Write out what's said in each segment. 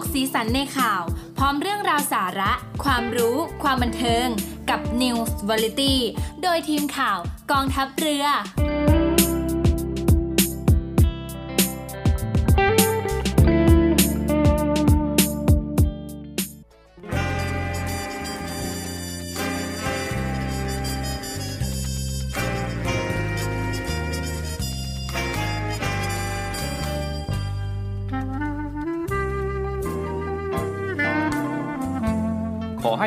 กสีสันในข่าวพร้อมเรื่องราวสาระความรู้ความบันเทิงกับ News Variety โดยทีมข่าวกองทัพเรือขอให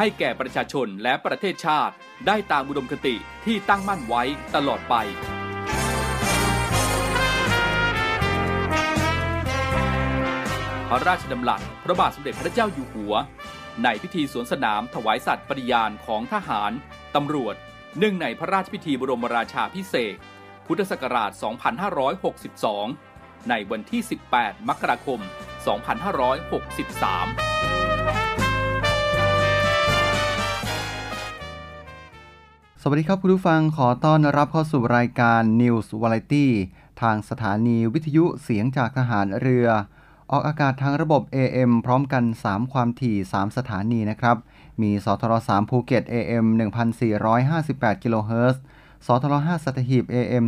ให้แก่ประชาชนและประเทศชาติได้ตามอุดมคติที่ตั้งมั่นไว้ตลอดไปพระราชดำรัสพระบาทสมเด็จพระเจ้าอยู่หัวในพิธีสวนสนามถวายสัตย์ปฏิญาณของทหารตำรวจเนื่องในพระราชพิธีบรมราชาภิเษกพุทธศักราช 2562 ในวันที่ 18 มกราคม 2563สวัสดีครับคุณผู้ฟังขอต้อนรับเข้าสู่รายการ News Variety ทางสถานีวิทยุเสียงจากทหารเรือออกอากาศทางระบบ AM พร้อมกัน3ความถี่3สถานีนะครับมีสทร3ภูเก็ต AM 1458 กิโลเฮิรตซ์สทร5สัตหีบ AM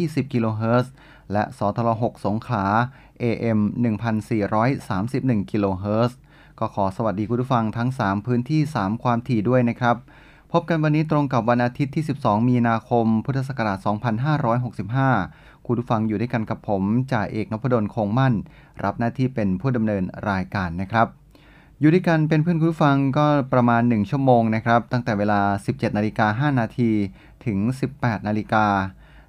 720 กิโลเฮิรตซ์และสทร6สงขลา AM 1431 กิโลเฮิรตซ์ก็ขอสวัสดีคุณผู้ฟังทั้ง3พื้นที่3ความถี่ด้วยนะครับพบกันวันนี้ตรงกับวันอาทิตย์ที่12มีนาคมพุทธศักราช2565คุณผู้ฟังอยู่ด้วยกันกับผมจ่าเอกนพดลคงมั่นรับหน้าที่เป็นผู้ดำเนินรายการนะครับอยู่ด้วยกันเป็นเพื่อนคุณผู้ฟังก็ประมาณ1ชั่วโมงนะครับตั้งแต่เวลา 17:05 น.ถึง 18:00 น.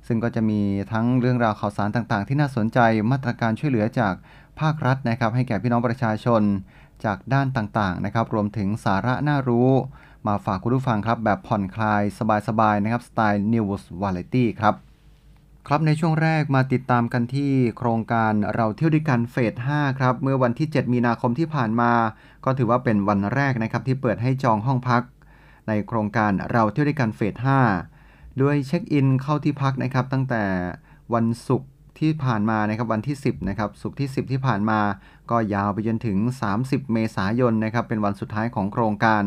ซึ่งก็จะมีทั้งเรื่องราวข่าวสารต่างๆที่น่าสนใจมาตรการช่วยเหลือจากภาครัฐนะครับให้แก่พี่น้องประชาชนจากด้านต่างๆนะครับรวมถึงสาระน่ารู้มาฝากคุณผู้ฟังครับแบบผ่อนคลายสบายๆนะครับสไตล์ News Variety ครับครับในช่วงแรกมาติดตามกันที่โครงการเราเที่ยวด้วยกันเฟส 5 ครับเมื่อวันที่7มีนาคมที่ผ่านมาก็ถือว่าเป็นวันแรกนะครับที่เปิดให้จองห้องพักในโครงการเราเที่ยวด้วยกันเฟส 5 ด้วยเช็คอินเข้าที่พักนะครับตั้งแต่วันศุกร์ที่ผ่านมานะครับวันที่10นะครับศุกร์ที่10ที่ผ่านมาก็ยาวไปจนถึง30เมษายนนะครับเป็นวันสุดท้ายของโครงการ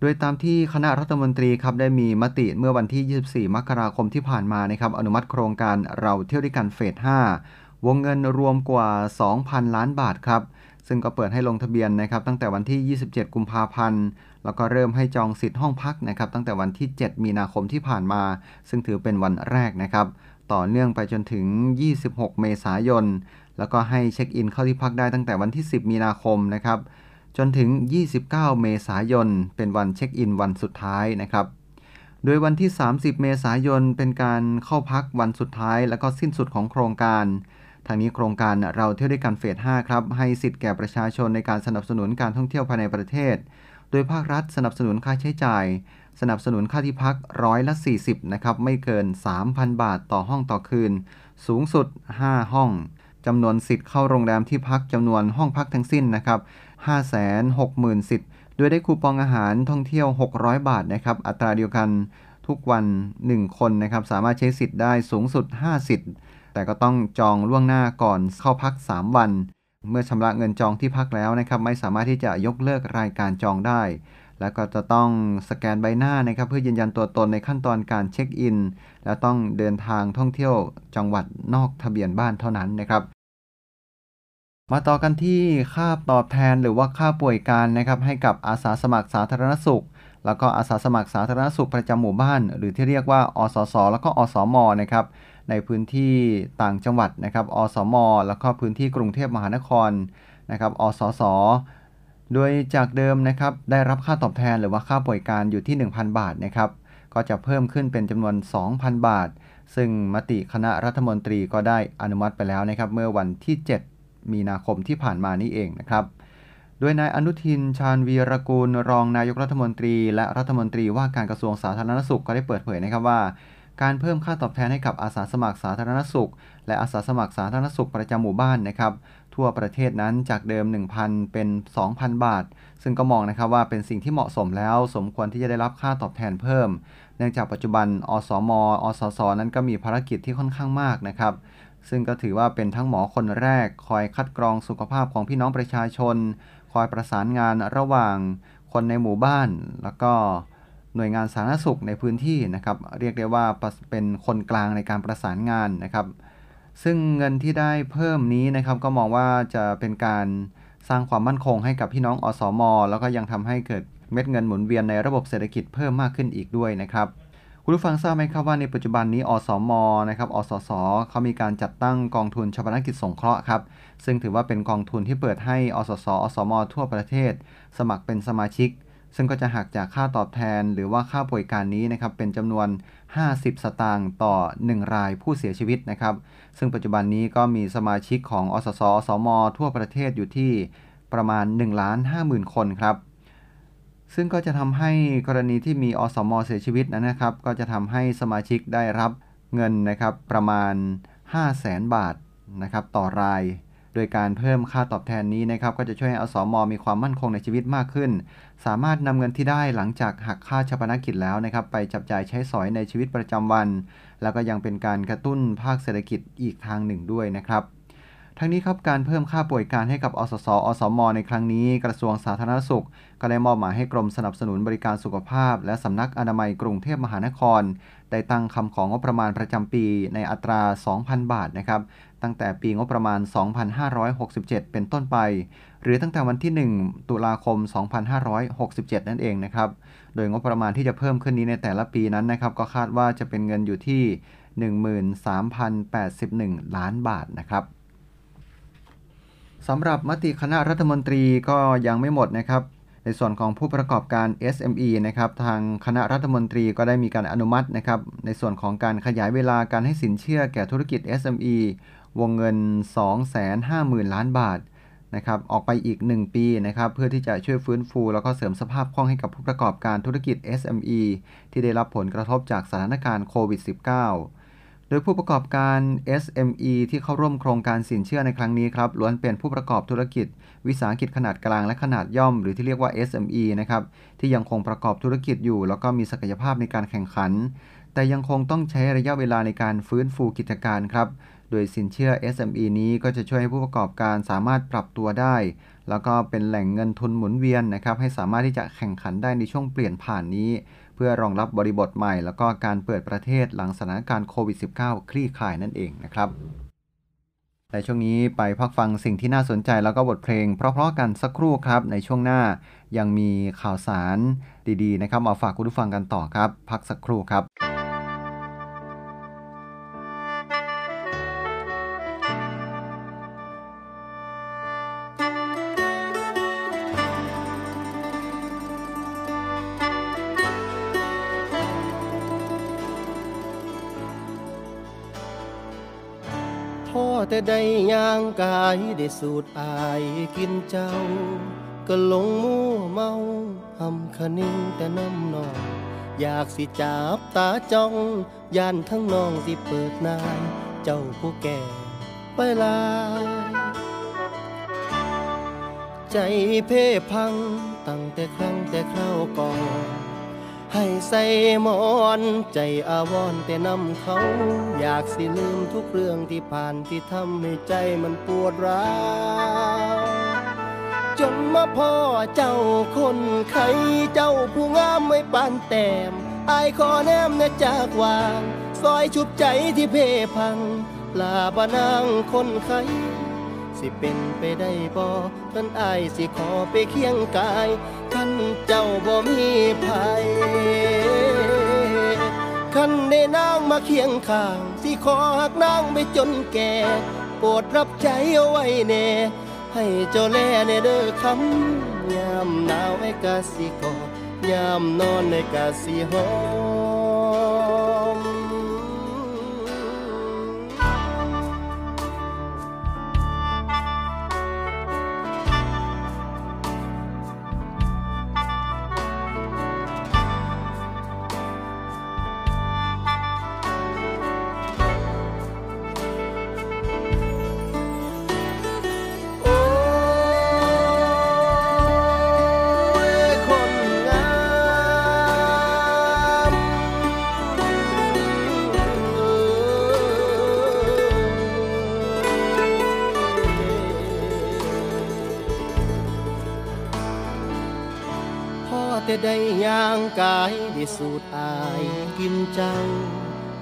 โดยตามที่คณะรัฐมนตรีครับได้มีมติเมื่อวันที่24มกราคมที่ผ่านมานะครับอนุมัติโครงการเราเที่ยวด้วยกันเฟส 5 วงเงินรวมกว่า 2,000 ล้านบาทครับซึ่งก็เปิดให้ลงทะเบียนนะครับตั้งแต่วันที่27กุมภาพันธ์แล้วก็เริ่มให้จองสิทธิ์ห้องพักนะครับตั้งแต่วันที่7มีนาคมที่ผ่านมาซึ่งถือเป็นวันแรกนะครับต่อเนื่องไปจนถึง26เมษายนแล้วก็ให้เช็คอินเข้าที่พักได้ตั้งแต่วันที่10มีนาคมนะครับจนถึง29เมษายนเป็นวันเช็คอินวันสุดท้ายนะครับโดยวันที่30เมษายนเป็นการเข้าพักวันสุดท้ายและก็สิ้นสุดของโครงการทางนี้โครงการเราเที่ยวด้วยกันเฟส 5 ครับให้สิทธิ์แก่ประชาชนในการสนับสนุนการท่องเที่ยวภายในประเทศโดยภาครัฐสนับสนุนค่าใช้จ่ายสนับสนุนค่าที่พัก40%นะครับไม่เกิน 3,000 บาทต่อห้องต่อคืนสูงสุด5ห้องจำนวนสิทธิ์เข้าโรงแรมที่พักจำนวนห้องพักทั้งสิ้นนะครับ560,000 สิทธิ์โดยได้คูปองอาหารท่องเที่ยว600บาทนะครับอัตราเดียวกันทุกวัน1คนนะครับสามารถใช้สิทธิ์ได้สูงสุด5สิทธิ์แต่ก็ต้องจองล่วงหน้าก่อนเข้าพัก3วันเมื่อชำระเงินจองที่พักแล้วนะครับไม่สามารถที่จะยกเลิกรายการจองได้และก็จะต้องสแกนใบหน้านะครับเพื่อยืนยันตัวตนในขั้นตอนการเช็คอินและต้องเดินทางท่องเที่ยวจังหวัดนอกทะเบียนบ้านเท่านั้นนะครับมาต่อกันที่ค่าตอบแทนหรือว่าค่าป่วยการนะครับให้กับอาสาสมัครสาธารณสุขแล้วก็อาสาสมัครสาธารณสุขประจำหมู่บ้านหรือที่เรียกว่าอสส.แล้วก็อสม.นะครับในพื้นที่ต่างจังหวัดนะครับอสม.แล้วก็พื้นที่กรุงเทพมหานครนะครับอสส.โดยจากเดิมนะครับได้รับค่าตอบแทนหรือว่าค่าป่วยการอยู่ที่ 1,000 บาทนะครับก็จะเพิ่มขึ้นเป็นจำนวน 2,000 บาทซึ่งมติคณะรัฐมนตรีก็ได้อนุมัติไปแล้วนะครับเมื่อวันที่7มีนาคมที่ผ่านมานี้เองนะครับ โดยนายอนุทินชาญวีรกูลรองนายกรัฐมนตรีและรัฐมนตรีว่าการกระทรวงสาธารณสุขก็ได้เปิดเผยนะครับว่าการเพิ่มค่าตอบแทนให้กับอาสาสมัครสาธารณสุขและอาสาสมัครสาธารณสุขประจำหมู่บ้านนะครับทั่วประเทศนั้นจากเดิม 1,000 เป็น 2,000 บาทซึ่งก็มองนะครับว่าเป็นสิ่งที่เหมาะสมแล้วสมควรที่จะได้รับค่าตอบแทนเพิ่มเนื่องจากปัจจุบันอสม.อสส.นั้นก็มีภารกิจที่ค่อนข้างมากนะครับซึ่งก็ถือว่าเป็นทั้งหมอคนแรกคอยคัดกรองสุขภาพของพี่น้องประชาชนคอยประสานงานระหว่างคนในหมู่บ้านแล้วก็หน่วยงานสาธารณสุขในพื้นที่นะครับเรียกได้ว่าเป็นคนกลางในการประสานงานนะครับซึ่งเงินที่ได้เพิ่มนี้นะครับก็มองว่าจะเป็นการสร้างความมั่นคงให้กับพี่น้องอสม.แล้วก็ยังทำให้เกิดเม็ดเงินหมุนเวียนในระบบเศรษฐกิจเพิ่มมากขึ้นอีกด้วยนะครับคุณผู้ฟังทราบไหมครับว่าในปัจจุบันนี้อสม.นะครับอสส.เขามีการจัดตั้งกองทุนชปนกิจสงเคราะห์ครับซึ่งถือว่าเป็นกองทุนที่เปิดให้อสส.อสม.ทั่วประเทศสมัครเป็นสมาชิกซึ่งก็จะหักจากค่าตอบแทนหรือว่าค่าป่วยการนี้นะครับเป็นจำนวน50สตางค์ต่อ1รายผู้เสียชีวิตนะครับซึ่งปัจจุบันนี้ก็มีสมาชิกของอสส.อสม.ทั่วประเทศอยู่ที่ประมาณ 1,50,000 คนครับซึ่งก็จะทำให้กรณีที่มีอสม.เสียชีวิตนั้นนะครับก็จะทำให้สมาชิกได้รับเงินนะครับประมาณ 500,000 บาทนะครับต่อรายโดยการเพิ่มค่าตอบแทนนี้นะครับก็จะช่วยให้อสม.มีความมั่นคงในชีวิตมากขึ้นสามารถนำเงินที่ได้หลังจากหักค่าชปนกิจแล้วนะครับไปจับจ่ายใช้สอยในชีวิตประจำวันแล้วก็ยังเป็นการกระตุ้นภาคเศรษฐกิจอีกทางหนึ่งด้วยนะครับทั้งนี้ครับการเพิ่มค่าป่วยการให้กับอสส.อสม.ในครั้งนี้กระทรวงสาธารณสุขก็ได้มอบหมายให้กรมสนับสนุนบริการสุขภาพและสำนักอนามัยกรุงเทพมหานครได้ตั้งคำของงบประมาณประจำปีในอัตรา 2,000 บาทนะครับตั้งแต่ปีงบประมาณ 2,567 เป็นต้นไปหรือตั้งแต่วันที่1ตุลาคม 2567 นั่นเองนะครับโดยงบประมาณที่จะเพิ่มขึ้นนี้ในแต่ละปีนั้นนะครับก็คาดว่าจะเป็นเงินอยู่ที่ 13,081 ล้านบาทนะครับสำหรับมติคณะรัฐมนตรีก็ยังไม่หมดนะครับในส่วนของผู้ประกอบการ SME นะครับทางคณะรัฐมนตรีก็ได้มีการอนุมัตินะครับในส่วนของการขยายเวลาการให้สินเชื่อแก่ธุรกิจ SME วงเงิน 250,000 ล้านบาทนะครับออกไปอีก1ปีนะครับเพื่อที่จะช่วยฟื้นฟูแล้วก็เสริมสภาพคล่องให้กับผู้ประกอบการธุรกิจ SME ที่ได้รับผลกระทบจากสถานการณ์โควิด -19โดยผู้ประกอบการ SME ที่เข้าร่วมโครงการสินเชื่อในครั้งนี้ครับล้วนเป็นผู้ประกอบธุรกิจวิสาหกิจขนาดกลางและขนาดย่อมหรือที่เรียกว่า SME นะครับที่ยังคงประกอบธุรกิจอยู่แล้วก็มีศักยภาพในการแข่งขันแต่ยังคงต้องใช้ระยะเวลาในการฟื้นฟูกิจการครับโดยสินเชื่อ SME นี้ก็จะช่วยให้ผู้ประกอบการสามารถปรับตัวได้แล้วก็เป็นแหล่งเงินทุนหมุนเวียนนะครับให้สามารถที่จะแข่งขันได้ในช่วงเปลี่ยนผ่านนี้เพื่อรองรับบริบทใหม่แล้วก็การเปิดประเทศหลังสถานการณ์โควิด -19 คลี่คลายนั่นเองนะครับในช่วงนี้ไปพักฟังสิ่งที่น่าสนใจแล้วก็บทเพลงเพราะๆกันสักครู่ครับในช่วงหน้ายังมีข่าวสารดีๆนะครับมาฝากคุณผู้ฟังกันต่อครับพักสักครู่ครับแต่ได้ย่างกายได้สูดอายกินเจ้าก็หลงมัวเมาหำคะนิ่งแต่น้ำนองอยากสิจับตาจ้องย่านทั้งน้องสิเปิดนายเจ้าผู้แก่ไปลาใจเพ่พังตั้งแต่ครั้งแต่คราวก่อนให้ใส่มอนใจอาวรแต่นำเขาอยากสิลืมทุกเรื่องที่ผ่านที่ทำให้ใจมันปวดร้าวจนมาพ่อเจ้าคนไข้เจ้าผู้งามไม่ปานแต้มอายขอแนมนะจากวางซอยชุบใจที่เพ่พังลาบานางคนไข้สิเป็นไปได้บ่ท่านอายสิขอไปเคียงกายคันเจ้าบ่มีภัยคันได้นางมาเคียงข้างสิขอหักนางไปจนแก่โปรดรับใจเอาไว้แน่ให้เจ้าแลในเด้อคำยามหนาวไอ้กะสิกอดยามนอนไอ้กะสิหอม แต่ได้ย่างกายได้สูดอายกินเจ้า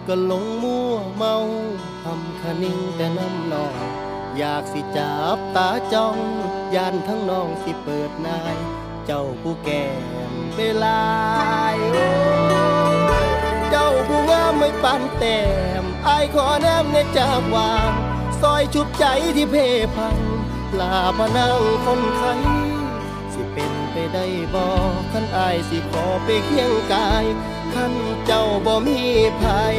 ก็หลงมั่วเมาทำคะนิ่งแต่น้ำนองอยากสิจับตาจ้องยานทั้งน้องสิเปิดนายเจ้าผู้แก่ไปลายเจ้าผู้งามไม่ปันแต้มอายขอแนมในจากวางซอยชุบใจที่เพพังลามานั่งคนไข้สิเป็นไปได้บ่ขันอายสิขอไปเคียงกายขันเจ้าบ่มีภัย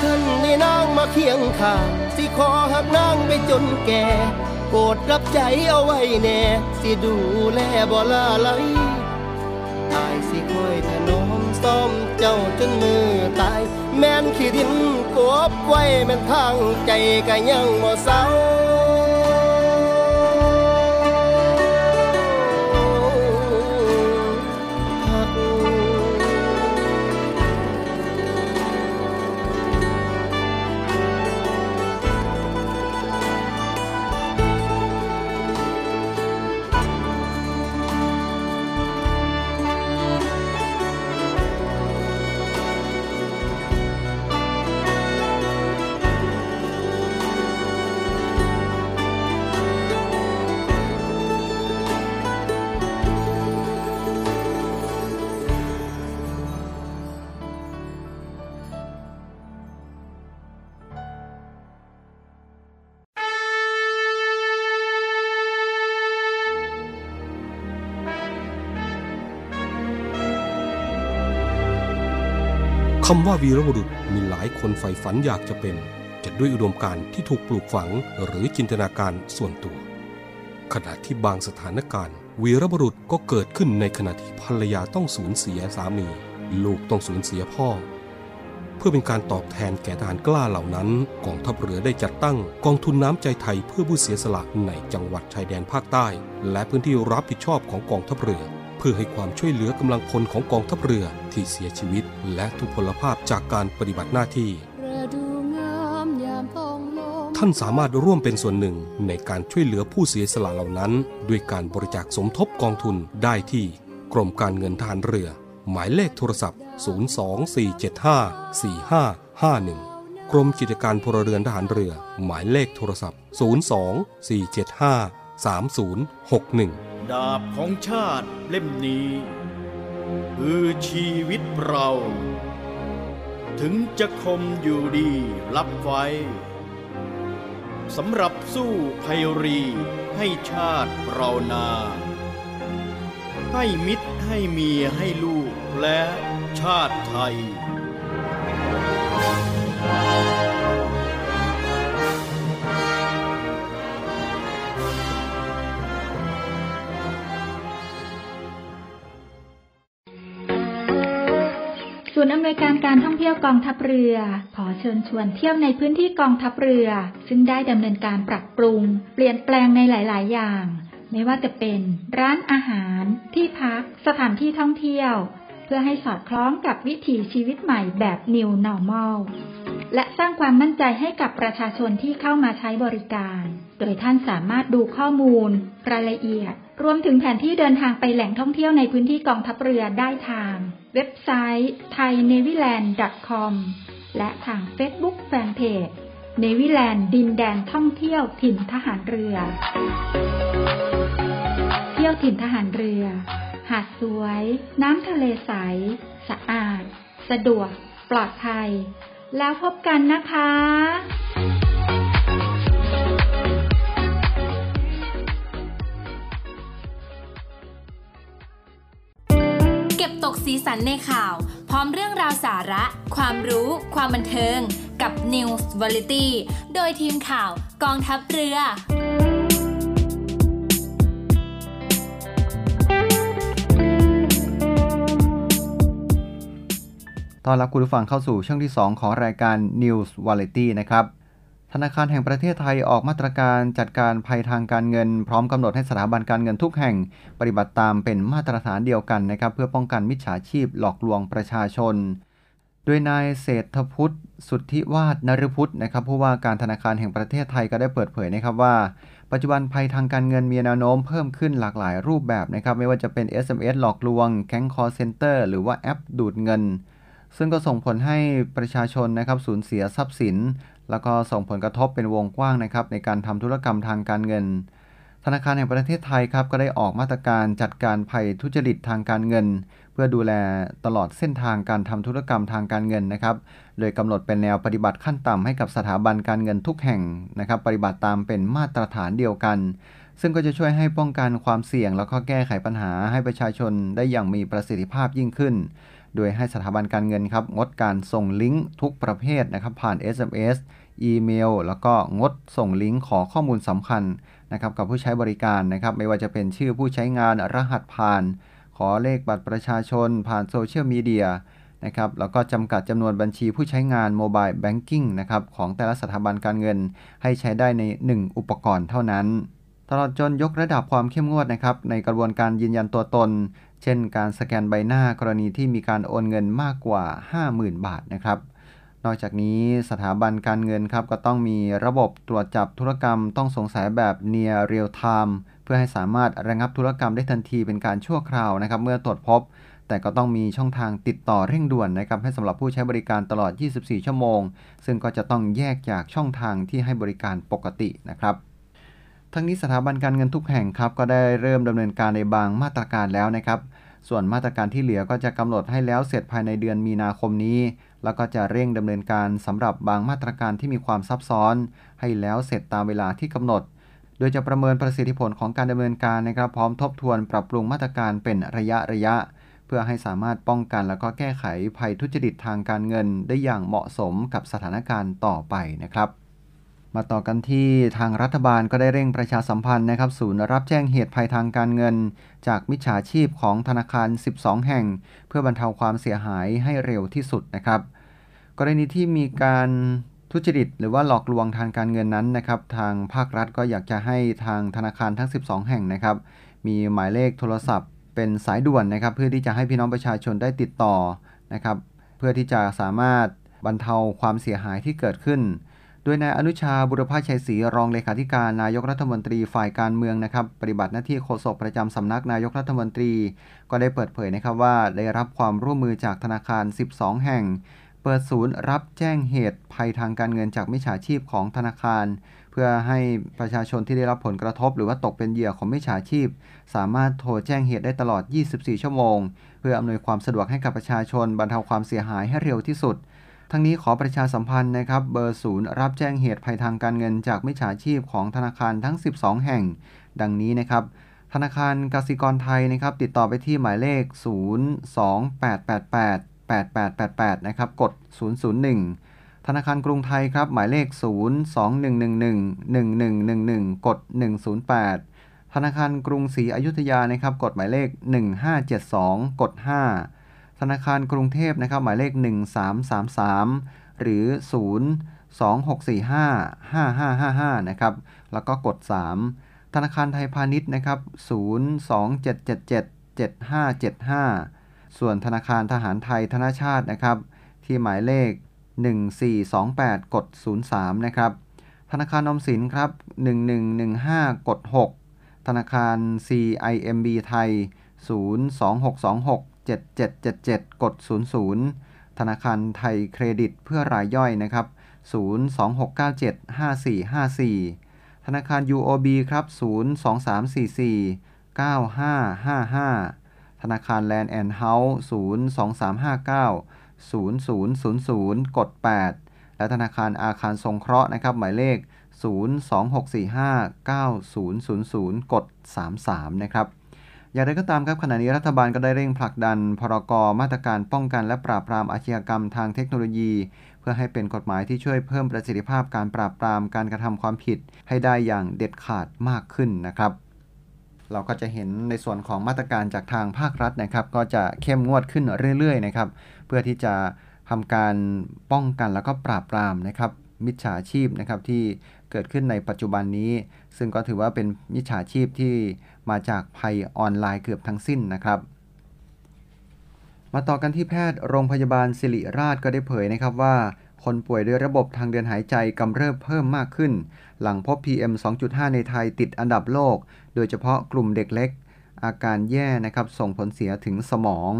ขันได้นั่งมาเคียงข้างสิขอหักนั่งไปจนแก่โปรดรับใจเอาไว้แน่สิดูแลบ่ลาไหลอายสิคอยถนอมซ้อมเจ้าจนมือตายแม่นขี้ดินกบไว้แม่นทางใจก็ยังบ่เศร้าคำว่าวีรบุรุษมีหลายคนใฝ่ฝันอยากจะเป็นแต่ด้วยอุดมการณ์ที่ถูกปลูกฝังหรือจินตนาการส่วนตัวขณะที่บางสถานการณ์วีรบุรุษก็เกิดขึ้นในขณะที่ภรรยาต้องสูญเสียสามีลูกต้องสูญเสียพ่อเพื่อเป็นการตอบแทนแก่ทหารกล้าเหล่านั้นกองทัพเรือได้จัดตั้งกองทุนน้ำใจไทยเพื่อผู้เสียสละในจังหวัดชายแดนภาคใต้และพื้นที่รับผิดชอบของกองทัพเรือเพื่อให้ความช่วยเหลือกำลังพลของกองทัพเรือที่เสียชีวิตและทุพพลภาพจากการปฏิบัติหน้าที่ท่านสามารถร่วมเป็นส่วนหนึ่งในการช่วยเหลือผู้เสียสละเหล่านั้นด้วยการบริจาคสมทบกองทุนได้ที่กรมการเงินทหารเรือหมายเลขโทรศัพท์024754551กรมกิจการพลเรือนทหารเรือหมายเลขโทรศัพท์024753061ดาบของชาติเล่มนี้คือชีวิตเราถึงจะคมอยู่ดีรับไว้สำหรับสู้ภัยรีให้ชาติเรานาให้มิตรให้เมียให้ลูกและชาติไทยศูนย์อำนวยการการท่องเที่ยวกองทัพเรือขอเชิญชวนเที่ยวในพื้นที่กองทัพเรือซึ่งได้ดำเนินการปรับปรุงเปลี่ยนแปลงในหลายๆอย่างไม่ว่าจะเป็นร้านอาหารที่พักสถานที่ท่องเที่ยวเพื่อให้สอดคล้องกับวิถีชีวิตใหม่แบบ New Normal และสร้างความมั่นใจให้กับประชาชนที่เข้ามาใช้บริการโดยท่านสามารถดูข้อมูลรายละเอียดรวมถึงแผนที่เดินทางไปแหล่งท่องเที่ยวในพื้นที่กองทัพเรือได้ทางเว็บไซต์ thainewiland.com และทาง Facebook Fanpage Newiland ดินแดนท่องเที่ยวถิ่นทหารเรือเที่ยวถิ่นทหารเรือหาดสวยน้ำทะเลใสสะอาดสะดวกปลอดภัยแล้วพบกันนะคะเก็บตกสีสันในข่าวพร้อมเรื่องราวสาระความรู้ความบันเทิงกับ News Variety โดยทีมข่าวกองทัพเรือต้อนรับคุณผู้ฟังเข้าสู่ช่วงที่2ของรายการ News Variety นะครับธนาคารแห่งประเทศไทยออกมาตรการจัดการภัยทางการเงินพร้อมกำหนดให้สถาบันการเงินทุกแห่งปฏิบัติตามเป็นมาตรฐานเดียวกันนะครับเพื่อป้องกันมิจฉาชีพหลอกลวงประชาชนโดยนายเศรษฐพุทธสุทธิวาทนฤพุทธนะครับผู้ว่าการธนาคารแห่งประเทศไทยก็ได้เปิดเผยนะครับว่า ปัจจุบันภัยทางการเงินมีแนวโน้มเพิ่มขึ้นหลากหลายรูปแบบนะครับไม่ว่าจะเป็น SMS หลอกลวงแก๊ง call center หรือว่าแอปดูดเงินซึ่งก็ส่งผลให้ประชาชนนะครับสูญเสียทรัพย์สินแล้วก็ส่งผลกระทบเป็นวงกว้างนะครับในการทำธุรกรรมทางการเงินธนาคารแห่งประเทศไทยครับก็ได้ออกมาตรการจัดการภัยทุจริตทางการเงินเพื่อดูแลตลอดเส้นทางการทำธุรกรรมทางการเงินนะครับโดยกำหนดเป็นแนวปฏิบัติขั้นต่ำให้กับสถาบันการเงินทุกแห่งนะครับปฏิบัติตามเป็นมาตรฐานเดียวกันซึ่งก็จะช่วยให้ป้องกันความเสี่ยงแล้วก็แก้ไขปัญหาให้ประชาชนได้อย่างมีประสิทธิภาพยิ่งขึ้นโดยให้สถาบันการเงินครับงดการส่งลิงก์ทุกประเภทนะครับผ่าน SMS อีเมลแล้วก็งดส่งลิงก์ขอข้อมูลสำคัญนะครับกับผู้ใช้บริการนะครับไม่ว่าจะเป็นชื่อผู้ใช้งานรหัสผ่านขอเลขบัตรประชาชนผ่านโซเชียลมีเดียนะครับแล้วก็จำกัดจำนวนบัญชีผู้ใช้งานโมบายแบงกิ้งนะครับของแต่ละสถาบันการเงินให้ใช้ได้ใน1อุปกรณ์เท่านั้นตลอดจนยกระดับความเข้มงวดนะครับในกระบวนการยืนยันตัวตนเช่นการสแกนใบหน้ากรณีที่มีการโอนเงินมากกว่า 50,000 บาทนะครับนอกจากนี้สถาบันการเงินครับก็ต้องมีระบบตรวจจับธุรกรรมต้องสงสัยแบบ Near Real Time เพื่อให้สามารถระงับธุรกรรมได้ทันทีเป็นการชั่วคราวนะครับเมื่อตรวจพบแต่ก็ต้องมีช่องทางติดต่อเร่งด่วนนะครับให้สำหรับผู้ใช้บริการตลอด 24 ชั่วโมงซึ่งก็จะต้องแยกจากช่องทางที่ให้บริการปกตินะครับทั้งนี้สถาบันการเงินทุกแห่งครับก็ได้เริ่มดำเนินการในบางมาตรการแล้วนะครับส่วนมาตรการที่เหลือก็จะกำหนดให้แล้วเสร็จภายในเดือนมีนาคมนี้แล้วก็จะเร่งดำเนินการสำหรับบางมาตรการที่มีความซับซ้อนให้แล้วเสร็จตามเวลาที่กำหนดโดยจะประเมินประสิทธิผลของการดำเนินการนะครับพร้อมทบทวนปรับปรุงมาตรการเป็นระยะเพื่อให้สามารถป้องกันแล้วก็แก้ไขภัยทุจริตทางการเงินได้อย่างเหมาะสมกับสถานการณ์ต่อไปนะครับมาต่อกันที่ทางรัฐบาลก็ได้เร่งประชาสัมพันธ์นะครับศูนย์รับแจ้งเหตุภัยทางการเงินจากมิจฉาชีพของธนาคาร 12 แห่งเพื่อบรรเทาความเสียหายให้เร็วที่สุดนะครับกรณีที่มีการทุจริตหรือว่าหลอกลวงทางการเงินนั้นนะครับทางภาครัฐก็อยากจะให้ทางธนาคารทั้ง 12 แห่งนะครับมีหมายเลขโทรศัพท์เป็นสายด่วนนะครับเพื่อที่จะให้พี่น้องประชาชนได้ติดต่อนะครับเพื่อที่จะสามารถบรรเทาความเสียหายที่เกิดขึ้นโดยนายอนุชาบุรพชัยศรีรองเลขาธิการนายกรัฐมนตรีฝ่ายการเมืองนะครับปฏิบัติหน้าที่โฆษกประจำสำนักนายกรัฐมนตรีก็ได้เปิดเผยนะครับว่าได้รับความร่วมมือจากธนาคาร 12 แห่งเปิดศูนย์รับแจ้งเหตุภัยทางการเงินจากมิจฉาชีพของธนาคารเพื่อให้ประชาชนที่ได้รับผลกระทบหรือว่าตกเป็นเหยื่อของมิจฉาชีพสามารถโทรแจ้งเหตุได้ตลอด 24 ชั่วโมงเพื่ออำนวยความสะดวกให้กับประชาชนบรรเทาความเสียหายให้เร็วที่สุดทั้งนี้ขอประชาสัมพันธ์นะครับเบอร์ศูนย์รับแจ้งเหตุภัยทางการเงินจากมิจฉาชีพของธนาคารทั้ง 12 แห่งดังนี้นะครับธนาคารกสิกรไทยนะครับติดต่อไปที่หมายเลข 028888888 นะครับกด 001 ธนาคารกรุงไทยครับหมายเลข 021111111 กด 108 ธนาคารกรุงศรีอยุธยานะครับกดหมายเลข 1572 กด 5ธนาคารกรุงเทพนะครับหมายเลข1333หรือ026455555นะครับแล้วก็กด3ธนาคารไทยพาณิชย์นะครับ027777575ส่วนธนาคารทหารไทยธนชาตินะครับที่หมายเลข1428กด03นะครับธนาคารออมสินครับ1115กด6ธนาคาร CIMB ไทย026267777กด00ธนาคารไทยเครดิตเพื่อรายย่อยนะครับ026975454ธนาคาร UOB ครับ023449555ธนาคาร Land and House 023590000กด8และธนาคารอาคารสงเคราะห์นะครับหมายเลข026459000กด33นะครับอย่างไรก็ตามครับขณะนี้รัฐบาลก็ได้เร่งผลักดันพรก.มาตรการป้องกันและปราบปรามอาชญากรรมทางเทคโนโลยีเพื่อให้เป็นกฎหมายที่ช่วยเพิ่มประสิทธิภาพการปราบปรามการกระทำความผิดให้ได้อย่างเด็ดขาดมากขึ้นนะครับเราก็จะเห็นในส่วนของมาตรการจากทางภาครัฐนะครับก็จะเข้มงวดขึ้นเรื่อยๆนะครับเพื่อที่จะทำการป้องกันแล้วก็ปราบปรามนะครับมิจฉาชีพนะครับที่เกิดขึ้นในปัจจุบันนี้ซึ่งก็ถือว่าเป็นมิจฉาชีพที่มาจากภัยออนไลน์เกือบทั้งสิ้นนะครับมาต่อกันที่แพทย์โรงพยาบาลศิริราชก็ได้เผยนะครับว่า คนป่วยด้วยระบบทางเดินหายใจกำเริบเพิ่มมากขึ้นหลังพบ PM 2.5 ในไทยติดอันดับโลกโดยเฉพาะกลุ่มเด็กเล็กอาการแย่นะครับส่งผลเสียถึงสมอง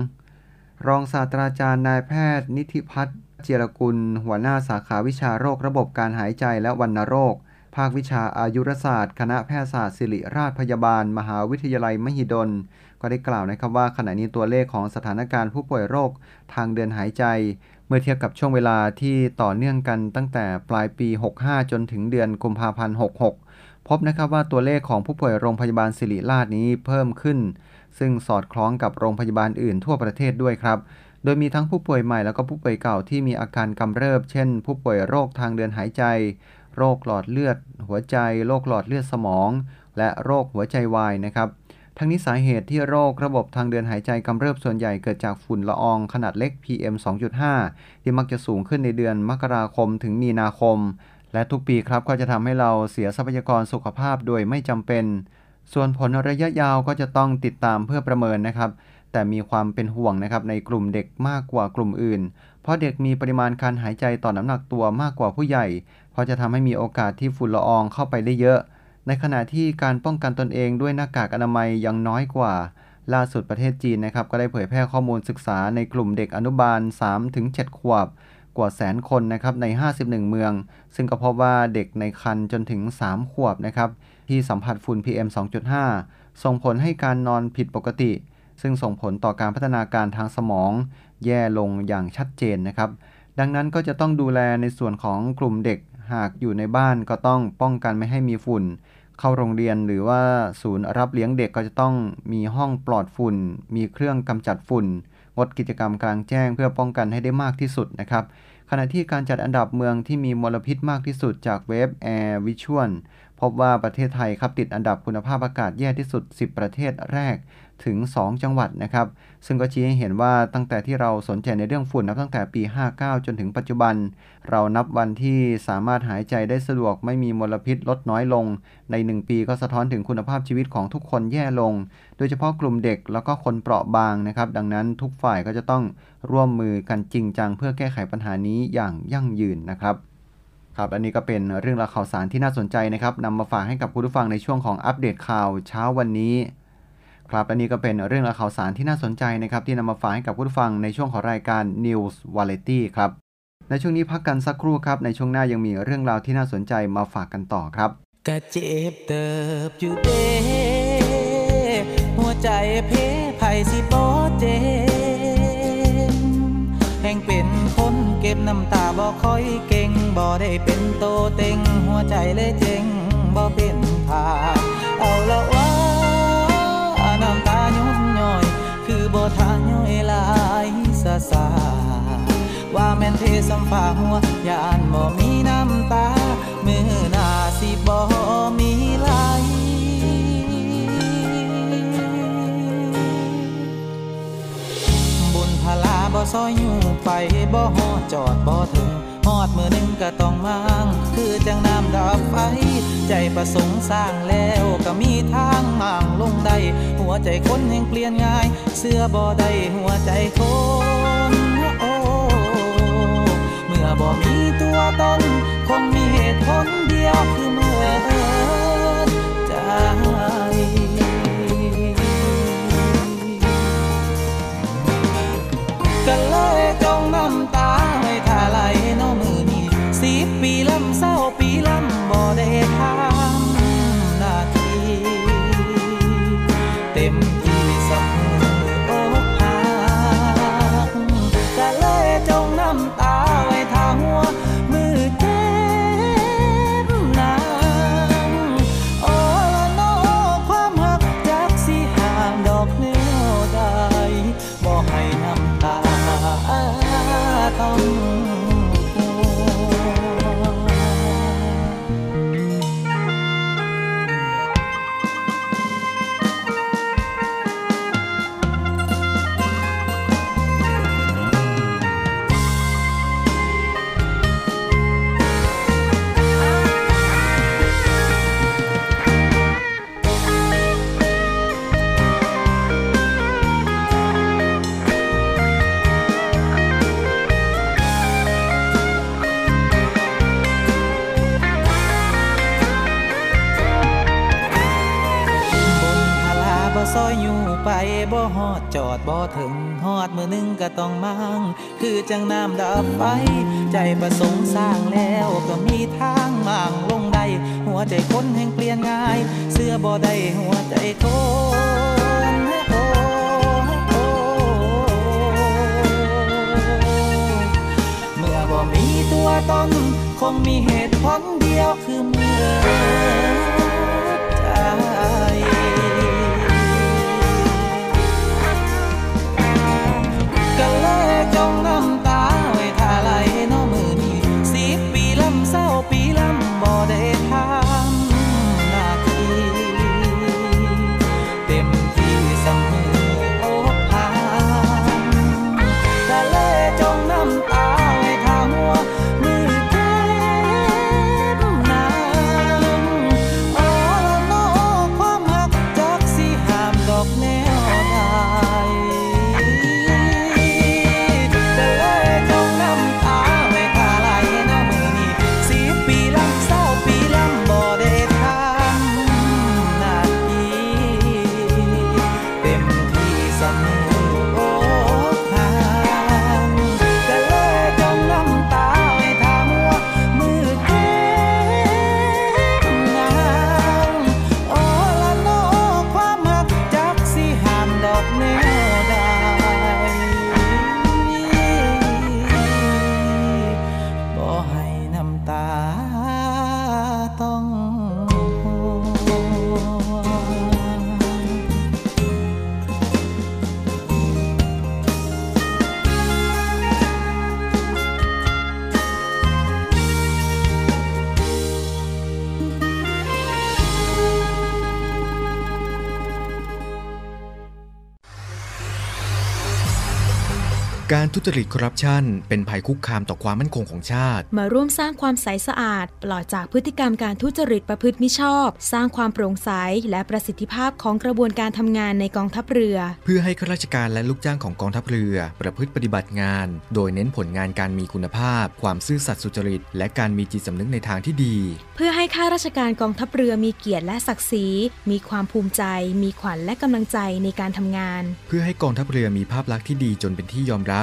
รองศาสตราจารย์นายแพทย์นิธิพัฒน์เจรกุลหัวหน้าสาขาวิชาโรคระบบการหายใจและวัณโรคภาควิชาอายุรศาสตร์คณะแพทยศาสตร์ศิริราชพยาบาลมหาวิทยาลัยมหิดลก็ได้กล่าวนะครับว่าขณะนี้ตัวเลขของสถานการณ์ผู้ป่วยโรคทางเดินหายใจเมื่อเทียบกับช่วงเวลาที่ต่อเนื่องกันตั้งแต่ปลายปี 65 จนถึงเดือนกุมภาพันธ์ 66 พบนะครับว่าตัวเลขของผู้ป่วยโรงพยาบาลศิริราชนี้เพิ่มขึ้นซึ่งสอดคล้องกับโรงพยาบาลอื่นทั่วประเทศด้วยครับโดยมีทั้งผู้ป่วยใหม่แล้วก็ผู้ป่วยเก่าที่มีอาการกำเริบเช่นผู้ป่วยโรคทางเดินหายใจโรคหลอดเลือดหัวใจโรคหลอดเลือดสมองและโรคหัวใจวายนะครับทั้งนี้สาเหตุที่โรคระบบทางเดินหายใจกำเริบส่วนใหญ่เกิดจากฝุ่นละอองขนาดเล็ก PM 2.5 ที่มักจะสูงขึ้นในเดือนมกราคมถึงมีนาคมและทุกปีครับก็จะทำให้เราเสียทรัพยากรสุขภาพโดยไม่จำเป็นส่วนผลระยะยาวก็จะต้องติดตามเพื่อประเมินนะครับแต่มีความเป็นห่วงนะครับในกลุ่มเด็กมากกว่ากลุ่มอื่นเพราะเด็กมีปริมาณการหายใจต่อน้ำหนักตัวมากกว่าผู้ใหญ่เพราะจะทำให้มีโอกาสที่ฝุ่นละอองเข้าไปได้เยอะในขณะที่การป้องกันตนเองด้วยหน้ากากอนามัยยังน้อยกว่าล่าสุดประเทศจีนนะครับก็ได้เผยแพร่ข้อมูลศึกษาในกลุ่มเด็กอนุบาล 3-7 ขวบกว่าแสนคนนะครับใน51เมืองซึ่งก็พบว่าเด็กในครรภ์จนถึง3ขวบนะครับที่สัมผัสฝุ่น PM 2.5 ส่งผลให้การนอนผิดปกติซึ่งส่งผลต่อการพัฒนาการทางสมองแย่ลงอย่างชัดเจนนะครับดังนั้นก็จะต้องดูแลในส่วนของกลุ่มเด็กหากอยู่ในบ้านก็ต้องป้องกันไม่ให้มีฝุ่นเข้าโรงเรียนหรือว่าศูนย์รับเลี้ยงเด็กก็จะต้องมีห้องปลอดฝุ่นมีเครื่องกำจัดฝุ่นงดกิจกรรมกลางแจ้งเพื่อป้องกันให้ได้มากที่สุดนะครับขณะที่การจัดอันดับเมืองที่มีมลพิษมากที่สุดจากเว็บ Air Visual พบว่าประเทศไทยครับติดอันดับคุณภาพอากาศแย่ที่สุด10ประเทศแรกถึง2จังหวัดนะครับซึ่งก็ชี้ให้เห็นว่าตั้งแต่ที่เราสนใจในเรื่องฝุ่นนับตั้งแต่ปี59จนถึงปัจจุบันเรานับวันที่สามารถหายใจได้สะดวกไม่มีมลพิษลดน้อยลงใน1ปีก็สะท้อนถึงคุณภาพชีวิตของทุกคนแย่ลงโดยเฉพาะกลุ่มเด็กแล้วก็คนเปราะบางนะครับดังนั้นทุกฝ่ายก็จะต้องร่วมมือกันจริงจังเพื่อแก้ไขปัญหานี้อย่างยั่งยืนนะครับครับอันนี้ก็เป็นเรื่องราวข่าวสารที่น่าสนใจนะครับนำมาฝากให้กับคุณผู้ฟังในช่วงของอัปเดตข่าวเช้าวันนี้ครับและนี่ก็เป็นเรื่องราวข่าวสารที่น่าสนใจนะครับที่นำมาฝากให้กับผู้ฟังในช่วงของรายการ News Variety ครับในช่วงนี้พักกันสักครู่ครับในช่วงหน้ายังมีเรื่องราวที่น่าสนใจมาฝากกันต่อครับกะเจ็บเติบอยู่เด้หัวใจเพ้ไผสิบ่เจ็บแห่งเป็นคนเก็บน้ำตาบ่ค่อยเก่งบ่ได้เป็นโตเต็งหัวใจเลยเจ็งบ่เป็นทาเอาละว่าน้ำตาหยดหน่อยคือบ่ทางย่อยลายสะสาว่าแม่นเทสัมภาหัวยานบ่มีน้ำตามือหน้าสิบ่มีไหลบุญพลาบ่ซอยอยู่ไปบ่ฮอดจอดบ่ถึงฮอดมือหนึ่งก็ต้องมางคือจังน้ำดับไฟใจประสงค์สร้างแล้วก็มีทางมั่งลงได้หัวใจคนแห่งเปลี่ยนง่ายเสื้อบ่ได้หัวใจคนโอ้เมื่อบ่มีตัวตนคงมีเหตุผลเดียวคือเมื่อใจก็เลยจงน้ำตาให้ทาไหลน้องมือนี้10 ปีลำเศร้าปีลำบ่ได้ทำหน้าที่เต็มที่สักมืออกหักก็เลยจงน้ำตาไว้ทาหัวมือเจ็บนางโอ้ละน้อความหักจากสิห่างดอกเนื้อได้บ่ให้น้ำตาต้อง ซอยอยู่ไปบ่ฮอดจอดบ่ถึงฮอดมือนึงก็ต้องมางคือจังน้ำดับไฟใจประสงค์สร้างแล้วก็มีทางมางลงได้หัวใจคนแห่งเปลี่ยนง่ายเสื้อบ่ได้หัวใจทนโอ้โอ้เมื่อบ่มีตัวตนคงมีเหตุผลเดียวคือเมื่อการทุจริตคอร์รัปชันเป็นภัยคุกคามต่อความมั่นคงของชาติมาร่วมสร้างความใสสะอาดปลอดจากพฤติกรรมการทุจริตประพฤติมิชอบสร้างความโปร่งใสและประสิทธิภาพของกระบวนการทำงานในกองทัพเรือเพื่อให้ข้าราชการและลูกจ้างของกองทัพเรือประพฤติปฏิบัติงานโดยเน้นผลงานการมีคุณภาพความซื่อสัตย์สุจริตและการมีจิตสำนึกในทางที่ดีเพื่อให้ข้าราชการกองทัพเรือมีเกียรติและศักดิ์ศรีมีความภูมิใจมีขวัญและกำลังใจในการทำงานเพื่อให้กองทัพเรือมีภาพลักษณ์ที่ดีจนเป็นที่ยอมรั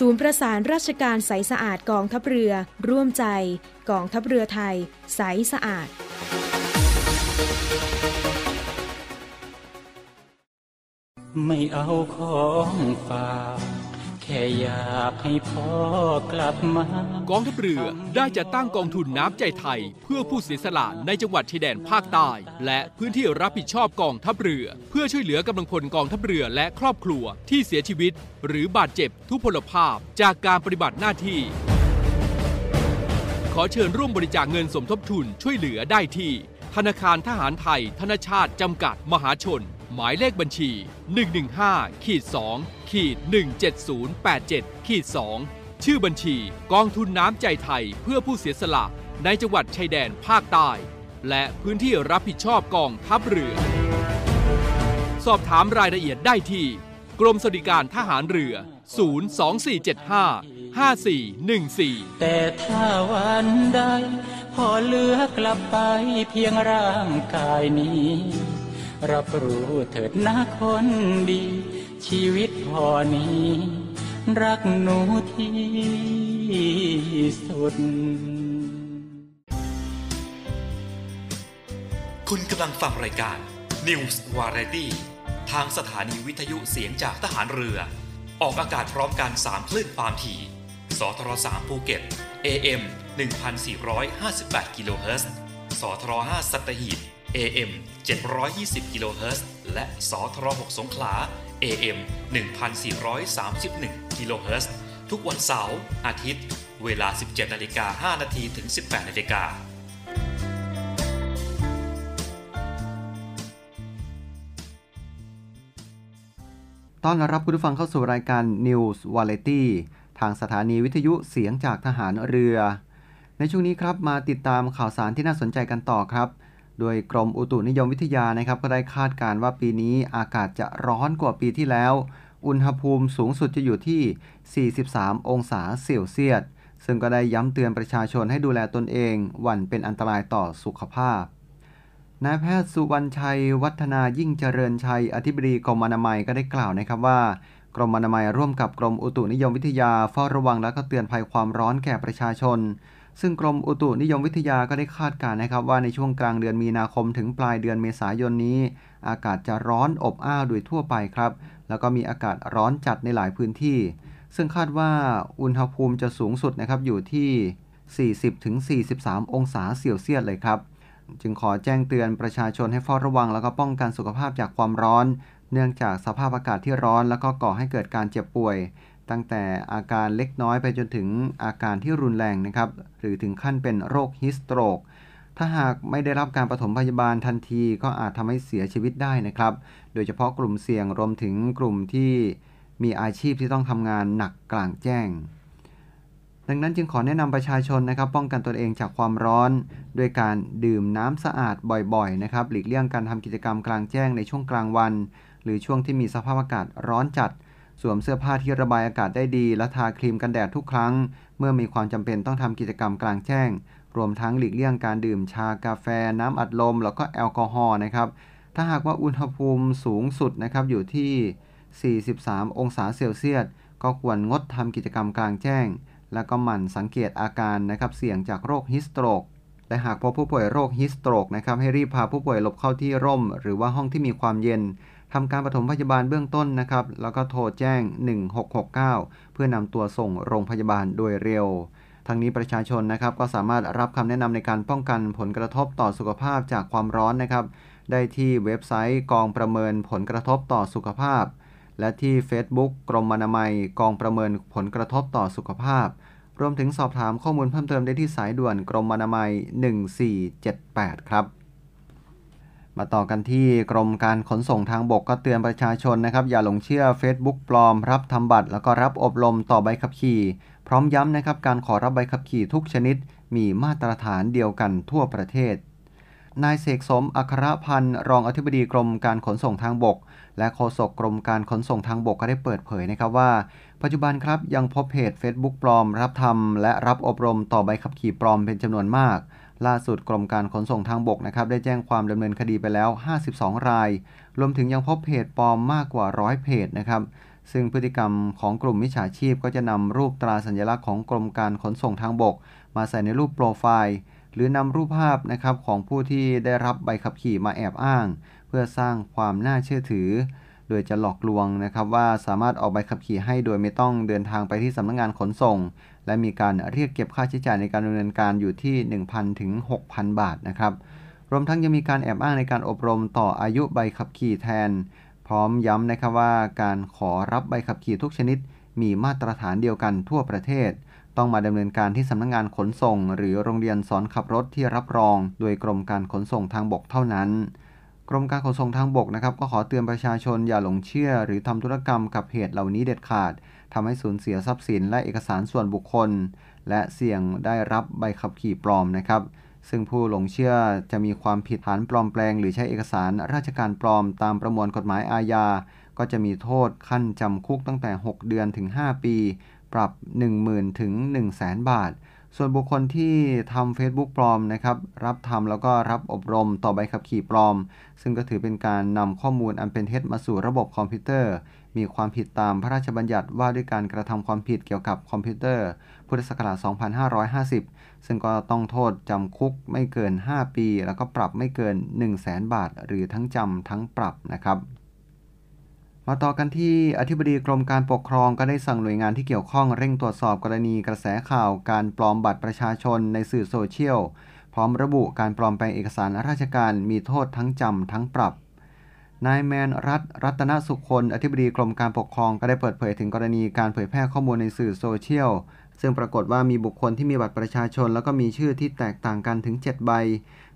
ศูนย์ประสานราชการใสสะอาดกองทัพเรือร่วมใจกองทัพเรือไทยใสสะอาดไม่เอาของฝากแค่อยากให้พ่อกลับมากองทัพเรือได้จัดตั้งกองทุนน้ำใจไทยเพื่อผู้เสียสละในจังหวัดชายแดนภาคใต้และพื้นที่รับผิดชอบกองทัพเรือเพื่อช่วยเหลือกำลังพลกองทัพเรือและครอบครัวที่เสียชีวิตหรือบาดเจ็บทุพพลภาพจากการปฏิบัติหน้าที่ขอเชิญร่วมบริจาคเงินสมทบทุนช่วยเหลือได้ที่ธนาคารทหารไทยธนชาติจำกัดมหาชนหมายเลขบัญชี 115-2-17087-2 ชื่อบัญชีกองทุนน้ำใจไทยเพื่อผู้เสียสละในจังหวัดชายแดนภาคใต้และพื้นที่รับผิดชอบกองทัพเรือสอบถามรายละเอียดได้ที่กรมสวัสดิการทหารเรือ024755414แต่ถ้าวันใดพอเหลือกลับไปเพียงร่างกายนี้รับรู้เถิดนะคนดีชีวิตพอนี้รักหนูที่สุดคุณกำลังฟังรายการ News Variety ทางสถานีวิทยุเสียงจากทหารเรือออกอากาศพร้อมกัน3คลื่นความถี่สทร3ภูเก็ต AM 1458 กิโลเฮิรตซ์สทร5สัตหีบAM 720 กิโลเฮิรตซ์และสทร6สงขลา AM 1431 กิโลเฮิรตซ์ทุกวันเสาร์อาทิตย์เวลา 17:05 นถึง 18:00 น ต้อนรับคุณผู้ฟังเข้าสู่รายการ News Variety ทางสถานีวิทยุเสียงจากทหารเรือในช่วงนี้ครับมาติดตามข่าวสารที่น่าสนใจกันต่อครับโดยกรมอุตุนิยมวิทยานะครับก็ได้คาดการณ์ว่าปีนี้อากาศจะร้อนกว่าปีที่แล้วอุณหภูมิสูงสุดจะอยู่ที่43องศาเซลเซียสซึ่งก็ได้ย้ำเตือนประชาชนให้ดูแลตนเองหวั่นเป็นอันตรายต่อสุขภาพนายแพทย์สุวรรณชัยวัฒนายิ่งเจริญชัยอธิบดีกรมอนามัยก็ได้กล่าวนะครับว่ากรมอนามัยร่วมกับกรมอุตุนิยมวิทยาเฝ้าระวังและก็เตือนภัยความร้อนแก่ประชาชนซึ่งกรมอุตุนิยมวิทยาก็ได้คาดการณ์นะครับว่าในช่วงกลางเดือนมีนาคมถึงปลายเดือนเมษายนนี้อากาศจะร้อนอบอ้าวโดยทั่วไปครับแล้วก็มีอากาศร้อนจัดในหลายพื้นที่ซึ่งคาดว่าอุณหภูมิจะสูงสุดนะครับอยู่ที่ 40-43 องศาเซลเซียสเลยครับจึงขอแจ้งเตือนประชาชนให้เฝ้าระวังแล้วก็ป้องกันสุขภาพจากความร้อนเนื่องจากสภาพอากาศที่ร้อนแล้วก็ก่อให้เกิดการเจ็บป่วยตั้งแต่อาการเล็กน้อยไปจนถึงอาการที่รุนแรงนะครับหรือถึงขั้นเป็นโรคฮิสโตรกถ้าหากไม่ได้รับการปฐมพยาบาลทันทีก็อาจทำให้เสียชีวิตได้นะครับโดยเฉพาะกลุ่มเสี่ยงรวมถึงกลุ่มที่มีอาชีพที่ต้องทำงานหนักกลางแจ้งดังนั้นจึงขอแนะนำประชาชนนะครับป้องกันตนเองจากความร้อนด้วยการดื่มน้ำสะอาดบ่อยๆนะครับหลีกเลี่ยงการทำกิจกรรมกลางแจ้งในช่วงกลางวันหรือช่วงที่มีสภาพอากาศร้อนจัดสวมเสื้อผ้าที่ระบายอากาศได้ดีและทาครีมกันแดดทุกครั้งเมื่อมีความจำเป็นต้องทำกิจกรรมกลางแจ้งรวมทั้งหลีกเลี่ยงการดื่มชากาแฟน้ำอัดลมแล้วก็แอลกอฮอล์นะครับถ้าหากว่าอุณหภูมิสูงสุดนะครับอยู่ที่43องศาเซลเซียสก็ควรงดทำกิจกรรมกลางแจ้งแล้วก็หมั่นสังเกตอาการนะครับเสี่ยงจากโรคฮิสโตรกและหากพบผู้ป่วยโรคฮิสโตรกนะครับให้รีบพาผู้ป่วยหลบเข้าที่ร่มหรือว่าห้องที่มีความเย็นทำการปฐมพยาบาลเบื้องต้นนะครับแล้วก็โทรแจ้ง1669เพื่อนำตัวส่งโรงพยาบาลโดยเร็วทั้งนี้ประชาชนนะครับก็สามารถรับคำแนะนำในการป้องกันผลกระทบต่อสุขภาพจากความร้อนนะครับได้ที่เว็บไซต์กองประเมินผลกระทบต่อสุขภาพและที่ Facebook กรมอนามัยกองประเมินผลกระทบต่อสุขภาพรวมถึงสอบถามข้อมูลเพิ่มเติมได้ที่สายด่วนกรมอนามัย1478ครับมาต่อกันที่กรมการขนส่งทางบกก็เตือนประชาชนนะครับอย่าหลงเชื่อ Facebook ปลอมรับทำบัตรแล้วก็รับอบรมต่อใบขับขี่พร้อมย้ำนะครับการขอรับใบขับขี่ทุกชนิดมีมาตรฐานเดียวกันทั่วประเทศนายเสกสมอัครพันธ์รองอธิบดีกรมการขนส่งทางบกและโฆษกกรมการขนส่งทางบกก็ได้เปิดเผยนะครับว่าปัจจุบันครับยังพบเพจ Facebook ปลอมรับทำและรับอบรมต่อใบขับขี่ปลอมเป็นจำนวนมากล่าสุดกรมการขนส่งทางบกนะครับได้แจ้งความดำเนินคดีไปแล้ว52รายรวมถึงยังพบเพจปลอมมากกว่า100เพจนะครับซึ่งพฤติกรรมของกลุ่มมิจฉาชีพก็จะนำรูปตราสัญลักษณ์ของกรมการขนส่งทางบกมาใส่ในรูปโปรไฟล์หรือนำรูปภาพนะครับของผู้ที่ได้รับใบขับขี่มาแอบอ้างเพื่อสร้างความน่าเชื่อถือโดยจะหลอกลวงนะครับว่าสามารถออกใบขับขี่ให้โดยไม่ต้องเดินทางไปที่สำนักงานขนส่งและมีการเรียกเก็บค่าใช้จ่ายในการดำเนินการอยู่ที่ 1,000 ถึง 6,000 บาทนะครับรวมทั้งยังมีการแอบอ้างในการอบรมต่ออายุใบขับขี่แทนพร้อมย้ำนะครับว่าการขอรับใบขับขี่ทุกชนิดมีมาตรฐานเดียวกันทั่วประเทศต้องมาดำเนินการที่สำนักงานขนส่งหรือโรงเรียนสอนขับรถที่รับรองโดยกรมการขนส่งทางบกเท่านั้นกรมการขนส่งทางบกนะครับก็ขอเตือนประชาชนอย่าหลงเชื่อหรือทำธุรกรรมกับเพจเหล่านี้เด็ดขาดทำให้สูญเสียทรัพย์สินและเอกสารส่วนบุคคลและเสี่ยงได้รับใบขับขี่ปลอมนะครับซึ่งผู้หลงเชื่อจะมีความผิดฐานปลอมแปลงหรือใช้เอกสารราชการปลอมตามประมวลกฎหมายอาญาก็จะมีโทษขั้นจำคุกตั้งแต่6เดือนถึง5ปีปรับ 10,000 ถึง 100,000 บาทส่วนบุคคลที่ทำ Facebook ปลอมนะครับรับทำแล้วก็รับอบรมต่อใบขับขี่ปลอมซึ่งก็ถือเป็นการนำข้อมูลอันเป็นเท็จมาสู่ระบบคอมพิวเตอร์มีความผิดตามพระราชบัญญัติว่าด้วยการกระทำความผิดเกี่ยวกับคอมพิวเตอร์พุทธศักราช2550ซึ่งก็ต้องโทษจำคุกไม่เกิน5ปีแล้วก็ปรับไม่เกิน 100,000 บาทหรือทั้งจำทั้งปรับนะครับมาต่อกันที่อธิบดีกรมการปกครองก็ได้สั่งหน่วยงานที่เกี่ยวข้องเร่งตรวจสอบกรณีกระแสข่าวการปลอมบัตรประชาชนในสื่อโซเชียลพร้อมระบุการปลอมแปลงเอกสารราชการมีโทษทั้งจำทั้งปรับนายแมนรัตน์รัตนสุคนอธิบดีกรมการปกครองก็ได้เปิดเผยถึงกรณีการเผยแพร่ข้อมูลในสื่อโซเชียล ซึ่งปรากฏว่ามีบุคคลที่มีบัตรประชาชนแล้วก็มีชื่อที่แตกต่างกันถึง7ใบ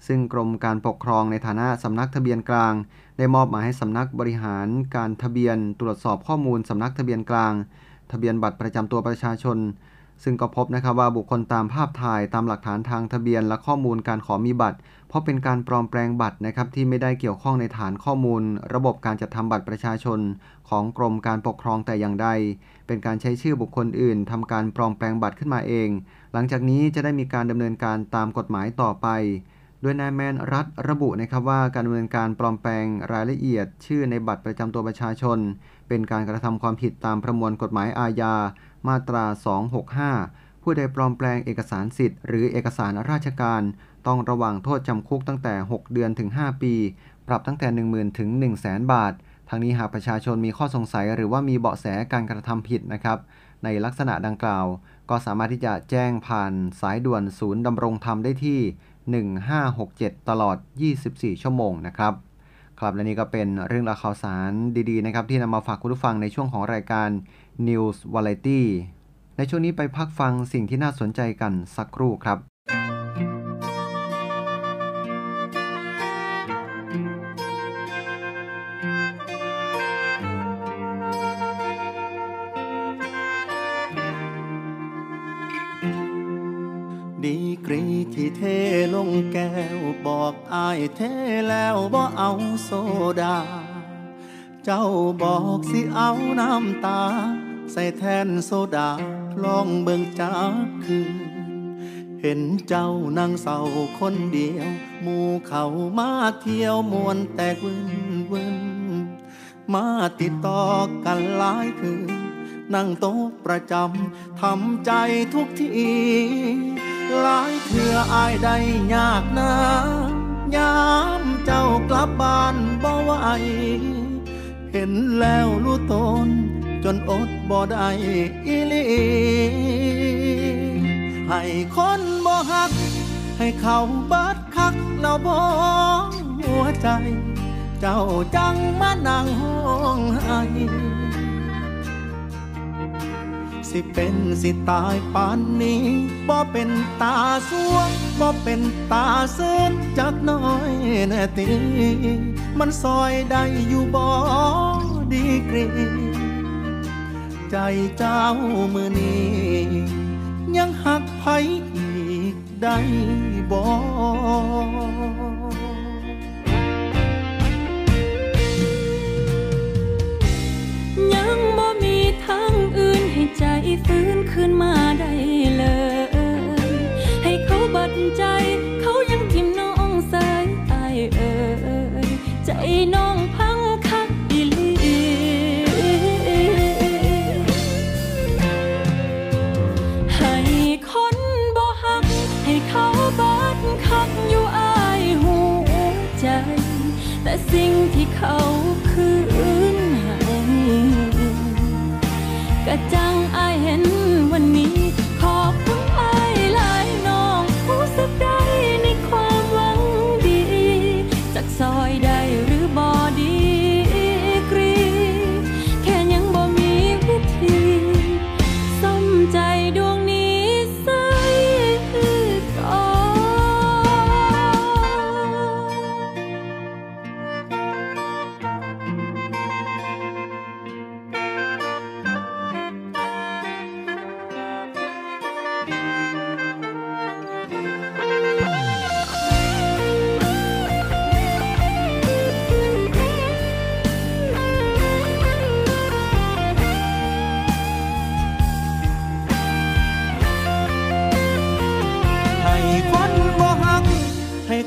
ซึ่งกรมการปกครองในฐานะสำนักทะเบียนกลางได้มอบหมายให้สำนักบริหารการทะเบียนตรวจสอบข้อมูลสำนักทะเบียนกลางทะเบียนบัตรประจำตัวประชาชนซึ่งก็พบนะครับว่าบุคคลตามภาพถ่ายตามหลักฐานทางทะเบียนและข้อมูลการขอมีบัตรเพราะเป็นการปลอมแปลงบัตรนะครับที่ไม่ได้เกี่ยวข้องในฐานข้อมูลระบบการจัดทำบัตรประชาชนของกรมการปกครองแต่อย่างใดเป็นการใช้ชื่อบุคคลอื่นทำการปลอมแปลงบัตรขึ้นมาเองหลังจากนี้จะได้มีการดำเนินการตามกฎหมายต่อไปโดยนายแมนรัฐระบุนะครับว่าการดำเนินการปลอมแปลงรายละเอียดชื่อในบัตรประจำตัวประชาชนเป็นการกระทำความผิดตามประมวลกฎหมายอาญามาตรา265ผู้ใดปลอมแปลงเอกสารสิทธิ์หรือเอกสารราชการต้องระวังโทษจำคุกตั้งแต่6เดือนถึง5ปีปรับตั้งแต่ 10,000 ถึง 100,000 บาททางนี้หากประชาชนมีข้อสงสัยหรือว่ามีเบาะแสการกระทำผิดนะครับในลักษณะดังกล่าวก็สามารถที่จะแจ้งผ่านสายด่วนศูนย์ดำรงธรรมได้ที่1567ตลอด24ชั่วโมงนะครับครับและนี่ก็เป็นเรื่องราวข่าวสารดีๆนะครับที่นำมาฝากคุณผู้ฟังในช่วงของรายการ News Variety ในช่วงนี้ไปพักฟังสิ่งที่น่าสนใจกันสักครู่ครับดีกรีที่เทลงแก้วบอกอ้ายเทแล้วบ่เอาโซดาเจ้าบอกสิเอาน้ำตาใส่แทนโซดาลองเบิ่งจักคืนเห็นเจ้านั่งเศร้าคนเดียวหมู่เขามาเที่ยวมวนแต่วึนวึนมาติดต่อกันหลายคืนนั่งโต๊ะประจำทำใจทุกทีหลายเถื่ออายได้ยากนะยามเจ้ากลับบ้านบ่ไหวเห็นแล้วรู้ตนจนอดบ่ได้อีหลีให้คนบ่ฮักให้เขาเบิดคักแล้วบ่หัวใจเจ้าจังมานั่งห้องไห้สิเป็นสิตายปานนี้บ่เป็นตาสวงบ่เป็นตาเสินจักน้อยแน่ตีมันซอยได้อยู่บ่ดีกรีใจเจ้ามือนี้ยังหักไผอีกได้บ่ยังบ่มีทางอื่นให้ใจฟื้นขึ้นมาได้เลยให้เขาบัดใจเขายังทิ่มน้องสายตายเอ่ยใจน้องพังคักอีหลีให้คนบ่ฮักให้เขาบัดคักอยู่อ้ายหัวใจแต่สิ่งที่เขาคืนกระจังอายเห็นวันนี้ขอบคุณอายหลายน้องผู้สึกได้ในความหวังดีจากซอยได้หรือบอดีกรีแค่ยังบ่มีวิธีซ่อมใจดวงนี้ใส่ก่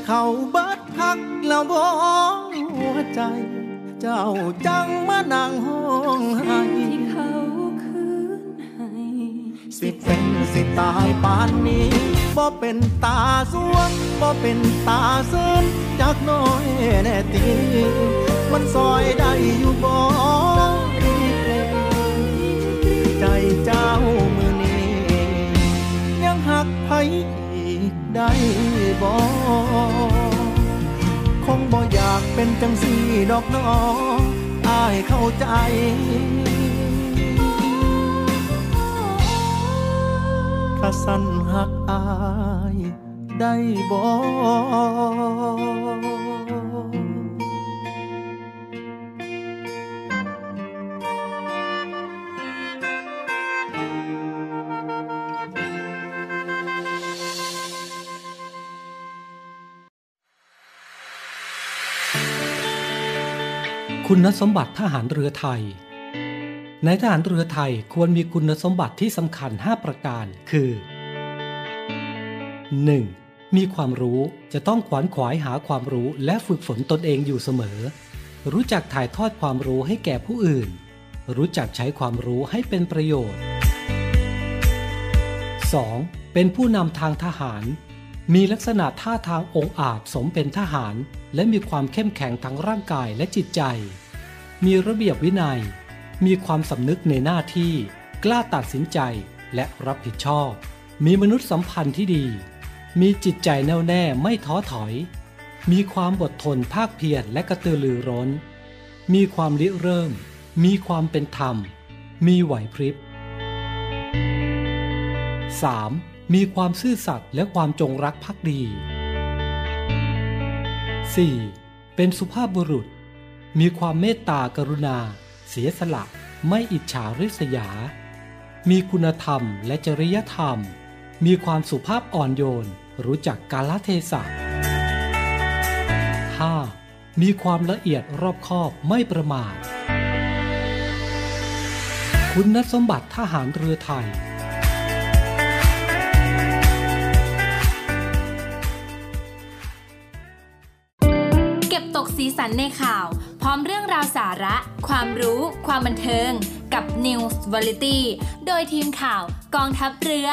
เขาเบิดคักแล้วบ่หัวใจเจ้าจังมานั่งห้องไห้ที่เขาคืนให้สิเป็นสิตายปานนี้บ่เป็นตาสวงบ่เป็นตาเสินจักน้อยแน่ตีมันซอยได้อยู่บ่ใจเจ้ามือนี้ยังหักไผได้บ่คงบ่อยากเป็นจังซี่ดอกน้ออ้ายเข้าใจ กะสั่นหักอายได้บ่คุณสมบัติทหารเรือไทยในทหารเรือไทยควรมีคุณสมบัติที่สำคัญ5ประการคือ 1. มีความรู้จะต้องขวนขวายหาความรู้และฝึกฝนตนเองอยู่เสมอรู้จักถ่ายทอดความรู้ให้แก่ผู้อื่นรู้จักใช้ความรู้ให้เป็นประโยชน์ 2. เป็นผู้นำทางทหารมีลักษณะท่าทางองอาจสมเป็นทหารและมีความเข้มแข็งทั้งร่างกายและจิตใจมีระเบียบวินัยมีความสำนึกในหน้าที่กล้าตัดสินใจและรับผิดชอบมีมนุษยสัมพันธ์ที่ดีมีจิตใจแน่วแน่ไม่ท้อถอยมีความอดทนภาคเพียรและกระตือรือร้นมีความริเริ่มมีความเป็นธรรมมีไหวพริบ 3.มีความซื่อสัตย์และความจงรักภักดี 4. เป็นสุภาพบุรุษมีความเมตตากรุณาเสียสละไม่อิจฉาริษยามีคุณธรรมและจริยธรรมมีความสุภาพอ่อนโยนรู้จักกาลเทศะ 5. มีความละเอียดรอบคอบไม่ประมาทคุณสมบัติทหารเรือไทยสีสันในข่าวพร้อมเรื่องราวสาระความรู้ความบันเทิงกับ News Variety โดยทีมข่าวกองทัพเรือ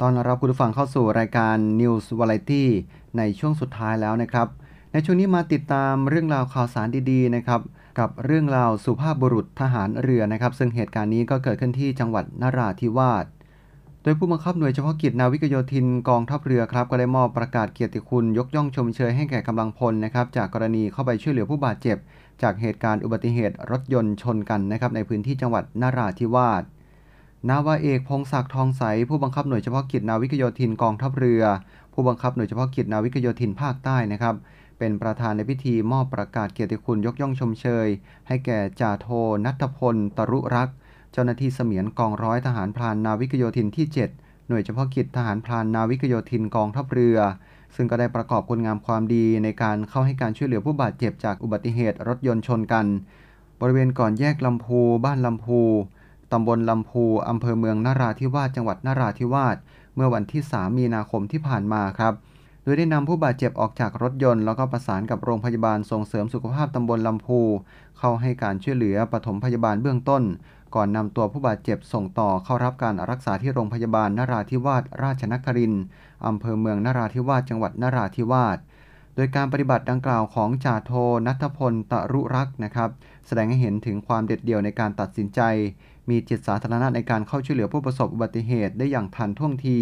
ตอนรับคุณผู้ฟังเข้าสู่รายการ News Variety ในช่วงสุดท้ายแล้วนะครับในช่วงนี้มาติดตามเรื่องราวข่าวสารดีๆนะครับกับเรื่องราวสุภาพบุรุษทหารเรือนะครับซึ่งเหตุการณ์นี้ก็เกิดขึ้นที่จังหวัดนราธิวาสโดยผู้บังคับหน่วยเฉพาะกิจนาวิกโยธินกองทัพเรือครับก็ได้มอบประกาศเกียรติคุณยกย่องชมเชยให้แก่กำลังพลนะครับจากกรณีเข้าไปช่วยเหลือผู้บาดเจ็บจากเหตุการณ์อุบัติเหตุรถยนต์ชนกันนะครับในพื้นที่จังหวัดนราธิวาสนาวาเอกพงศักดิ์ทองใสผู้บังคับหน่วยเฉพาะกิจนาวิกโยธินกองทัพเรือผู้บังคับหน่วยเฉพาะกิจนาวิกโยธินภาคใต้นะครับเป็นประธานในพิธีมอบประกาศเกียรติคุณยกย่องชมเชยให้แก่จ่าโทณัฐพลตรุรักษ์เจ้าหน้าที่เสมียนกองร้อยทหารพรานนาวิกโยธินที่7หน่วยเฉพาะกิจทหารพรานนาวิกโยธินกองทัพเรือซึ่งก็ได้ประกอบคุณงามความดีในการเข้าให้การช่วยเหลือผู้บาดเจ็บจากอุบัติเหตุรถยนต์ชนกันบริเวณก่อนแยกลำพูบ้านลำพูตำบลลำพูอำเภอเมืองนราธิวาสจังหวัดนราธิวาสเมื่อวันที่3มีนาคมที่ผ่านมาครับโดยได้นำผู้บาดเจ็บออกจากรถยนต์แล้วก็ประสานกับโรงพยาบาลส่งเสริมสุขภาพตำบลลำพูเข้าให้การช่วยเหลือปฐมพยาบาลเบื้องต้นก่อนนำตัวผู้บาดเจ็บส่งต่อเข้ารับการรักษาที่โรงพยาบาลนราธิวาสราชนครินทร์อำเภอเมืองนราธิวาสจังหวัดนราธิวาสโดยการปฏิบัติดังกล่าวของจ่าโทณัฐพลตรุรักษ์นะครับแสดงให้เห็นถึงความเด็ดเดี่ยวในการตัดสินใจมีจิตสาธารณะในการเข้าช่วยเหลือผู้ประสบอุบัติเหตุได้อย่างทันท่วงที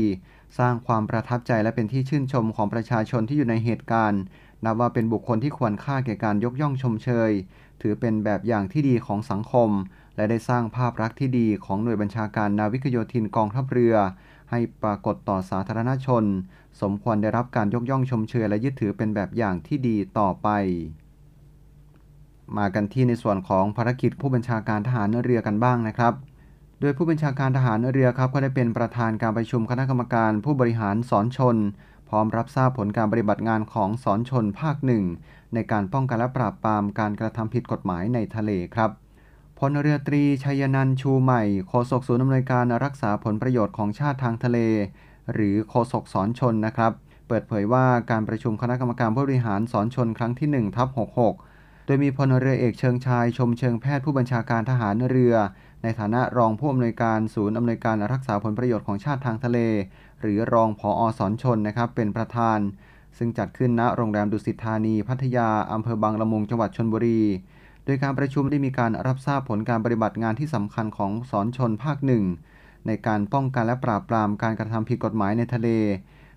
สร้างความประทับใจและเป็นที่ชื่นชมของประชาชนที่อยู่ในเหตุการณ์นับว่าเป็นบุคคลที่ควรค่าแก่การยกย่องชมเชยถือเป็นแบบอย่างที่ดีของสังคมและได้สร้างภาพลักษณ์ที่ดีของหน่วยบัญชาการนาวิกโยธินกองทัพเรือให้ปรากฏต่อสาธารณชนสมควรได้รับการยกย่องชมเชยและยึดถือเป็นแบบอย่างที่ดีต่อไปมากันที่ในส่วนของภารกิจผู้บัญชาการทหารเรือกันบ้างนะครับโดยผู้บัญชาการทหารเรือครับก็ได้เป็นประธานการประชุมคณะกรรมการผู้บริหารศรชนพร้อมรับทราบผลการปฏิบัติงานของศรชนภาค1ในการป้องกันและปราบปรามการกระทำผิดกฎหมายในทะเลครับพลเรือตรีชัยนันท์ชูใหม่โฆษกศูนย์อำนวยการรักษาผลประโยชน์ของชาติทางทะเลหรือโฆษกศรชนนะครับเปิดเผยว่าการประชุมคณะกรรมการผู้บริหารศรชนครั้งที่ 1/66โดยมีพลเรือเอกเชิงชายชมเชิงแพทย์ผู้บัญชาการทหารเรือในฐานะรองผู้อำนวยการศูนย์อำนวยการรักษาผลประโยชน์ของชาติทางทะเลหรือรองผอ.ศรชนนะครับเป็นประธานซึ่งจัดขึ้นณโรงแรมดุสิตธานีพัทยาอำเภอบางละมุงจังหวัดชลบุรีโดยการประชุมได้มีการรับทราบผลการปฏิบัติงานที่สำคัญของศรชนภาค1ในการป้องกันและปราบปรามการกระทำผิดกฎหมายในทะเล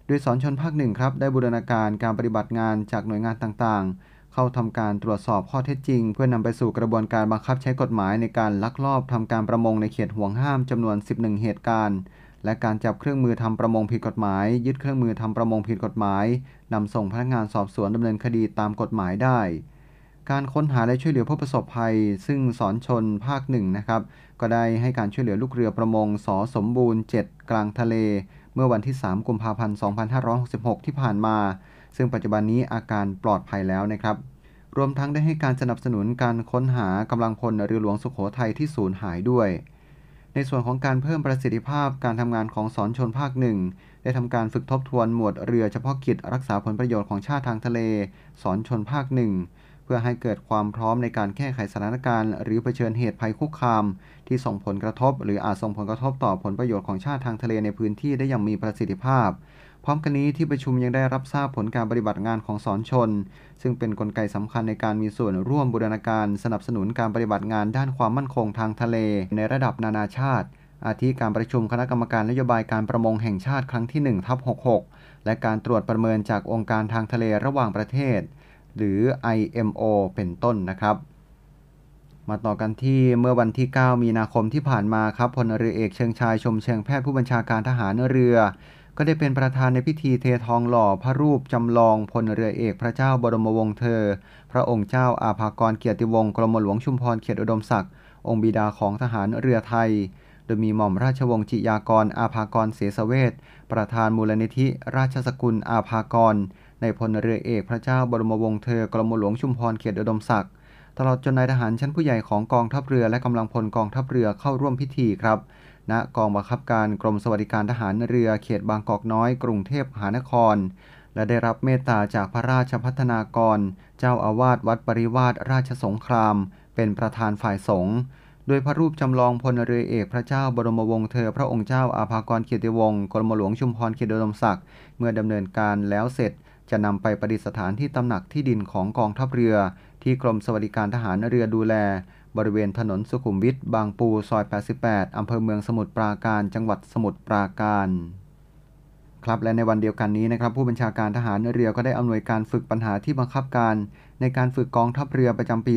โดยศรชนภาค1ครับได้บูรณาการการปฏิบัติงานจากหน่วยงานต่างๆ เข้าทำการตรวจสอบข้อเท็จจริงเพื่อนำไปสู่กระบวนการบังคับใช้กฎหมายในการลักลอบทำการประมงในเขตห่วงห้ามจำนวน11เหตุการณ์และการจับเครื่องมือทำประมงผิดกฎหมายยึดเครื่องมือทำประมงผิดกฎหมายนำส่งพนักงานสอบสวนดำเนินคดีตามกฎหมายได้การค้นหาและช่วยเหลือผู้ประสบภัยซึ่งสอนชนภาค1นะครับก็ได้ให้การช่วยเหลือลูกเรือประมงส.สมบูรณ์7กลางทะเลเมื่อวันที่3กุมภาพันธ์2566ที่ผ่านมาซึ่งปัจจุบันนี้อาการปลอดภัยแล้วนะครับรวมทั้งได้ให้การสนับสนุนการค้นหากำลังพลเรือหลวงสุโขทัยที่สูญหายด้วยในส่วนของการเพิ่มประสิทธิภาพการทำงานของสอนชนภาค1ได้ทำการฝึกทบทวนหมวดเรือเฉพาะกิจรักษาผลประโยชน์ของชาติทางทะเลสอนชนภาค1เพื่อให้เกิดความพร้อมในการแก้ไขสถานการณ์หรือเผชิญเหตุภัยคุกคามที่ส่งผลกระทบหรืออาจส่งผลกระทบต่อผลประโยชน์ของชาติทางทะเลในพื้นที่ได้อย่างมีประสิทธิภาพพร้อมกันนี้ที่ประชุมยังได้รับทราบผลการปฏิบัติงานของสอนชนซึ่งเป็นกลไกสำคัญในการมีส่วนร่วมบูรณาการสนับสนุนการปฏิบัติงานด้านความมั่นคงทางทะเลในระดับนานาชาติอาทิการประชุมคณะกรรมการนโยบายการประมงแห่งชาติครั้งที่ 1/66 และการตรวจประเมินจากองค์การทางทะเลระหว่างประเทศหรือ IMO เป็นต้นนะครับมาต่อกันที่เมื่อวันที่9มีนาคมที่ผ่านมาครับพลเรือเอกเชิงชายชมเชิงแพทย์ผู้บัญชาการทหารเรือก็ได้เป็นประธานในพิธีเททองหล่อพระรูปจำลองพลเรือเอกพระเจ้าบรมวงศ์เธอพระองค์เจ้าอาภากรเกียรติวงศ์กรมหลวงชุมพรเขตอุดมศักดิ์องค์บิดาของทหารเรือไทยโดยมีหม่อมราชวงศ์จิยากรอาภากรเสสเวชประธานมูลนิธิราชสกุลอาภากรในพลเรือเอกพระเจ้าบรมวงศ์เธอกรมหลวงชุมพรเขตอุดมศักดิ์ตลอดจนนายทหารชั้นผู้ใหญ่ของกองทัพเรือและกำลังพลกองทัพเรือเข้าร่วมพิธีครับณกองบังคับการกรมสวัสดิการทหารเรือเขตบางกอกน้อยกรุงเทพมหานครและได้รับเมตตาจากพระราชพัฒนากรเจ้าอาวาสวัดปริวาสราชสงครามเป็นประธานฝ่ายสงฆ์โดยพระรูปจำลองพลเรือเอกพระเจ้าบรมวงศ์เธอพระองค์เจ้าอาภากรเกียรติวงศ์กรมหลวงชุมพรเขตอุดมศักดิ์เมื่อดำเนินการแล้วเสร็จจะนำไปประดิษฐานที่ตำหนักที่ดินของกองทัพเรือที่กรมสวัสดิการทหารเรือดูแลบริเวณถนนสุขุมวิทบางปูซอย88อำเภอเมืองสมุทรปราการจังหวัดสมุทรปราการครับและในวันเดียวกันนี้นะครับผู้บัญชาการทหารเรือก็ได้อำนวยการฝึกปัญหาที่บังคับการในการฝึกกองทัพเรือประจำปี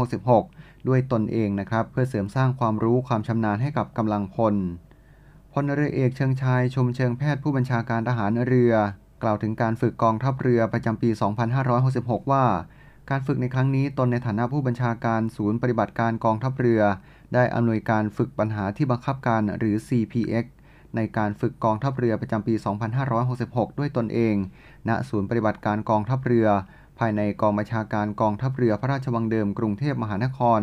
2566 ด้วยตนเองนะครับเพื่อเสริมสร้างความรู้ความชำนาญให้กับกำลังพลพลเรือเอกเชิงชายชมเชิงแพทย์ผู้บัญชาการทหารเรือกล่าวถึงการฝึกกองทัพเรือประจำปี 2566 ว่าการฝึกในครั้งนี้ตนในฐานะผู้บัญชาการศูนย์ปฏิบัติการกองทัพเรือได้อำนวยการฝึกปัญหาที่บังคับการหรือ CPX ในการฝึกกองทัพเรือประจำปี 2566 ด้วยตนเองณศูนย์ปฏิบัติการกองทัพเรือภายในกองบัญชาการกองทัพเรือพระราชวังเดิมกรุงเทพมหานคร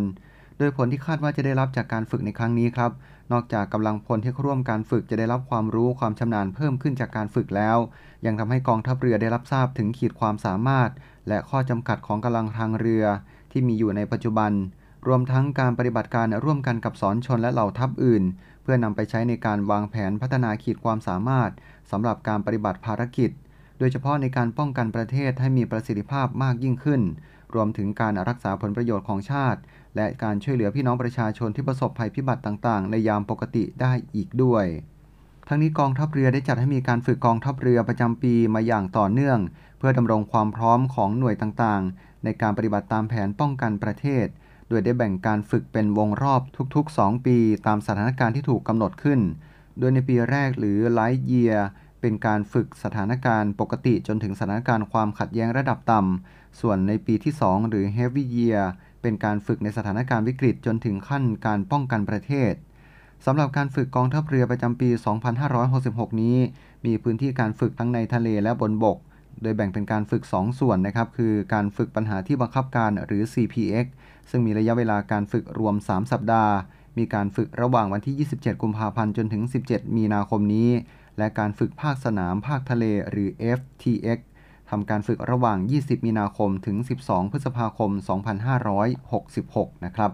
โดยผลที่คาดว่าจะได้รับจากการฝึกในครั้งนี้ครับนอกจากกำลังพลที่ร่วมการฝึกจะได้รับความรู้ความชำนาญเพิ่มขึ้นจากการฝึกแล้วยังทำให้กองทัพเรือได้รับทราบถึงขีดความสามารถและข้อจำกัดของกำลังทางเรือที่มีอยู่ในปัจจุบันรวมทั้งการปฏิบัติการร่วมกันกับสอนชนและเหล่าทัพอื่นเพื่อนำไปใช้ในการวางแผนพัฒนาขีดความสามารถสำหรับการปฏิบัติภารกิจโดยเฉพาะในการป้องกันประเทศให้มีประสิทธิภาพมากยิ่งขึ้นรวมถึงการรักษาผลประโยชน์ของชาติและการช่วยเหลือพี่น้องประชาชนที่ประสบภัยพิบัติต่างๆในยามปกติได้อีกด้วยทั้งนี้กองทัพเรือได้จัดให้มีการฝึกกองทัพเรือประจำปีมาอย่างต่อเนื่องเพื่อดำรงความพร้อมของหน่วยต่างๆในการปฏิบัติตามแผนป้องกันประเทศโดยได้แบ่งการฝึกเป็นวงรอบทุกๆ2ปีตามสถานการณ์ที่ถูกกำหนดขึ้นโดยในปีแรกหรือ Light Year เป็นการฝึกสถานการณ์ปกติจนถึงสถานการณ์ความขัดแย้งระดับต่ำส่วนในปีที่2หรือ Heavy Year เป็นการฝึกในสถานการณ์วิกฤตจนถึงขั้นการป้องกันประเทศสำหรับการฝึกกองทัพเรือประจำปี 2566 นี้มีพื้นที่การฝึกทั้งในทะเลและบนบกโดยแบ่งเป็นการฝึก2ส่วนนะครับคือการฝึกปัญหาที่บังคับการหรือ CPX ซึ่งมีระยะเวลาการฝึกรวม3สัปดาห์มีการฝึกระหว่างวันที่ 27 กุมภาพันธ์จนถึง 17 มีนาคมนี้และการฝึกภาคสนามภาคทะเลหรือ FTX ทำการฝึกระหว่าง 20 มีนาคมถึง 12 พฤษภาคม 2566 นะครับ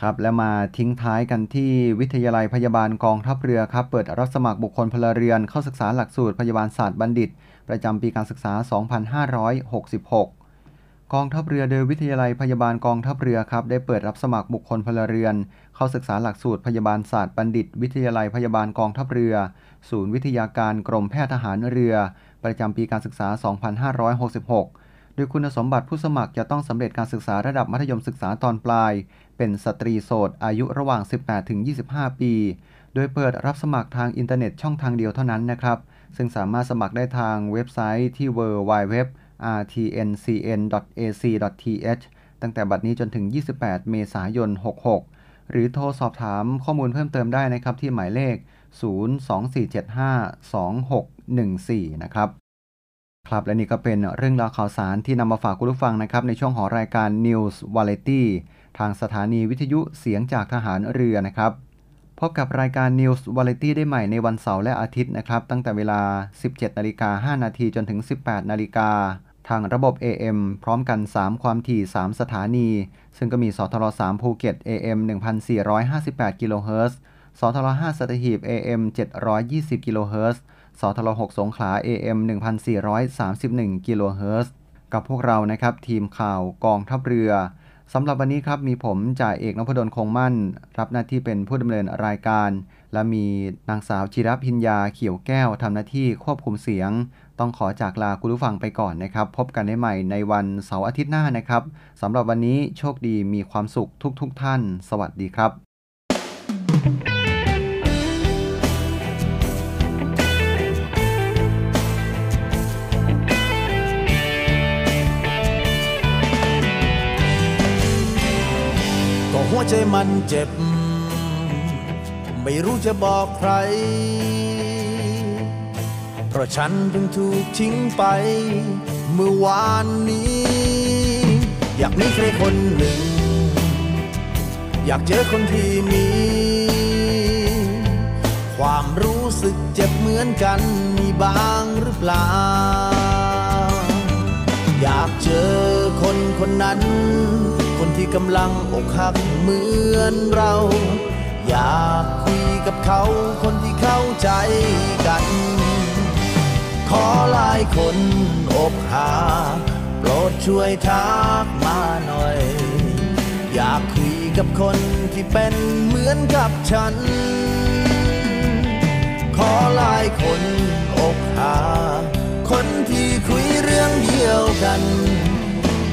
ครับและมาทิ้งท้ายกันที่วิทยาลัยพยาบาลกองทัพเรือครับเปิดรับสมัครบุคคลพลเรือนเข้าศึกษาหลักสูตรพยาบาลศาสตร์บัณฑิตประจำปีการศึกษา 2566 กองทัพเรือโดยวิทยาลัยพยาบาลกองทัพเรือครับได้เปิดรับสมัครบุคคลพลเรือนเข้าศึกษาหลักสูตรพยาบาลศาสตร์บัณฑิตวิทยาลัยพยาบาลกองทัพเรือศูนย์วิทยาการกรมแพทย์ทหารเรือประจำปีการศึกษา 2566 โดยคุณสมบัติผู้สมัครจะต้องสำเร็จการศึกษาระดับมัธยมศึกษาตอนปลายเป็นสตรีโสดอายุระหว่าง 18-25 ปีโดยเปิดรับสมัครทางอินเทอร์เน็ตช่องทางเดียวเท่านั้นนะครับซึ่งสามารถสมัครได้ทางเว็บไซต์ที่ www.rtncn.ac.th ตั้งแต่บัดนี้จนถึง 28 เมษายน 66 หรือโทรสอบถามข้อมูลเพิ่มเติมได้นะครับที่หมายเลข 024752614 นะครับครับและนี่ก็เป็นเรื่องราวข่าวสารที่นำมาฝากคุณผู้ฟังนะครับในช่วงของรายการ News Variety ทางสถานีวิทยุเสียงจากทหารเรือนะครับพบกับรายการ News Variety ได้ใหม่ในวันเสาร์และอาทิตย์นะครับตั้งแต่เวลา 17:05 น.จนถึง 18:00 น.ทางระบบ AM พร้อมกัน 3 ความถี่ 3 สถานีซึ่งก็มีสทร3ภูเก็ต AM 1458 กิโลเฮิรตซ์ สทร5สัตหีบ AM 720 กิโลเฮิรตซ์ สทร6สงขลา AM 1431 กิโลเฮิรตซ์กับพวกเรานะครับทีมข่าวกองทัพเรือสำหรับวันนี้ครับมีผมจ่าเอกนพดลคงมั่นรับหน้าที่เป็นผู้ดำเนินรายการและมีนางสาวจิรพิญญาเขียวแก้วทำหน้าที่ควบคุมเสียงต้องขอจากลาคุณผู้ฟังไปก่อนนะครับพบกันได้ใหม่ในวันเสาร์อาทิตย์หน้านะครับสำหรับวันนี้โชคดีมีความสุขทุกท่านสวัสดีครับหัวใจมันเจ็บไม่รู้จะบอกใครเพราะฉันเพิ่งถูกทิ้งไปเมื่อวานนี้อยากมีใครคนหนึ่งอยากเจอคนที่มีความรู้สึกเจ็บเหมือนกันมีบ้างหรือเปล่าอยากเจอคนคนนั้นคนที่กำลังอกหักเหมือนเราอยากคุยกับเขาคนที่เข้าใจกันขอหลายคนอกหักโปรดช่วยทักมาหน่อยอยากคุยกับคนที่เป็นเหมือนกับฉันขอหลายคนอกหักคนที่คุยเรื่องเดียวกัน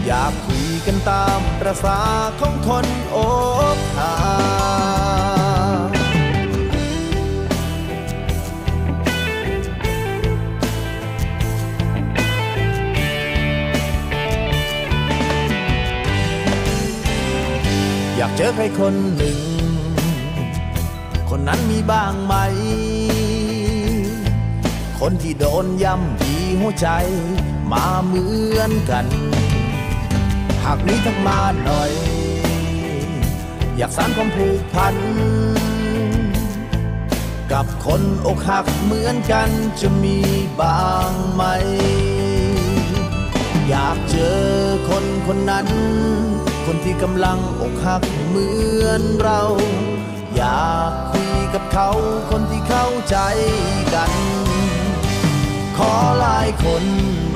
อยากคุยกันตามประสาของคนอกหักอยากเจอใครคนหนึ่งคนนั้นมีบ้างไหมคนที่โดนย่ำยีหัวใจมาเหมือนกันหากนี้ทักมาหน่อยอยากสานความผูกพันกับคนอกหักเหมือนกันจะมีบ้างไหมอยากเจอคนคนนั้นคนที่กำลังอกหักเหมือนเราอยากคุยกับเขาคนที่เข้าใจกันขอหลายคน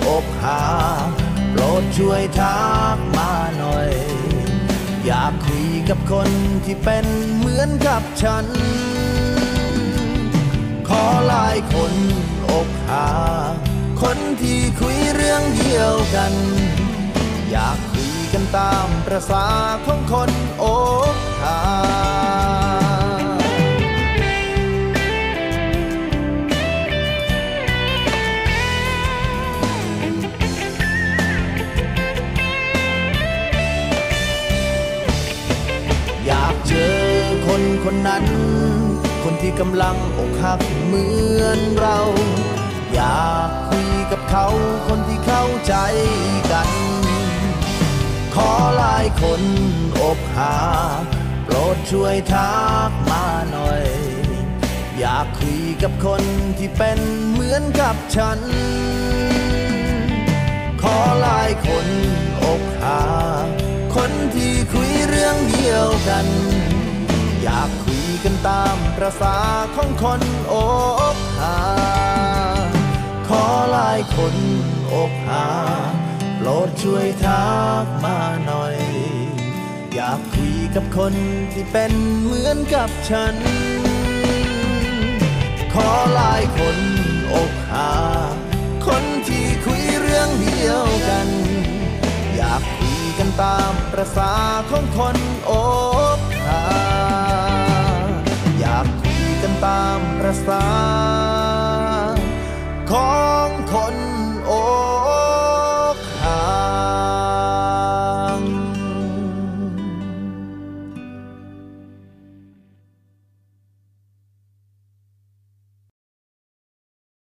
อกหักโปรดช่วยทักมาหน่อยอยากคุยกับคนที่เป็นเหมือนกับฉันขอหลายคนอกหักคนที่คุยเรื่องเดียวกันอยากคุยกันตามประสาของคนอกหักคนคนนั้นคนที่กำลังอกหักเหมือนเราอยากคุยกับเขาคนที่เข้าใจกันขอหลายคนอกหักโปรดช่วยทักมาหน่อยอยากคุยกับคนที่เป็นเหมือนกับฉันขอหลายคนอกหักคนที่คุยเรื่องเดียวกันอยากคุยกันตามประสาของคนอกหักขอหลายคนอกหักโปรดช่วยทักมาหน่อยอยากคุยกับคนที่เป็นเหมือนกับฉันขอหลายคนอกหักคนที่คุยเรื่องเดียวกัน คุยกันตามประสาของคนโอ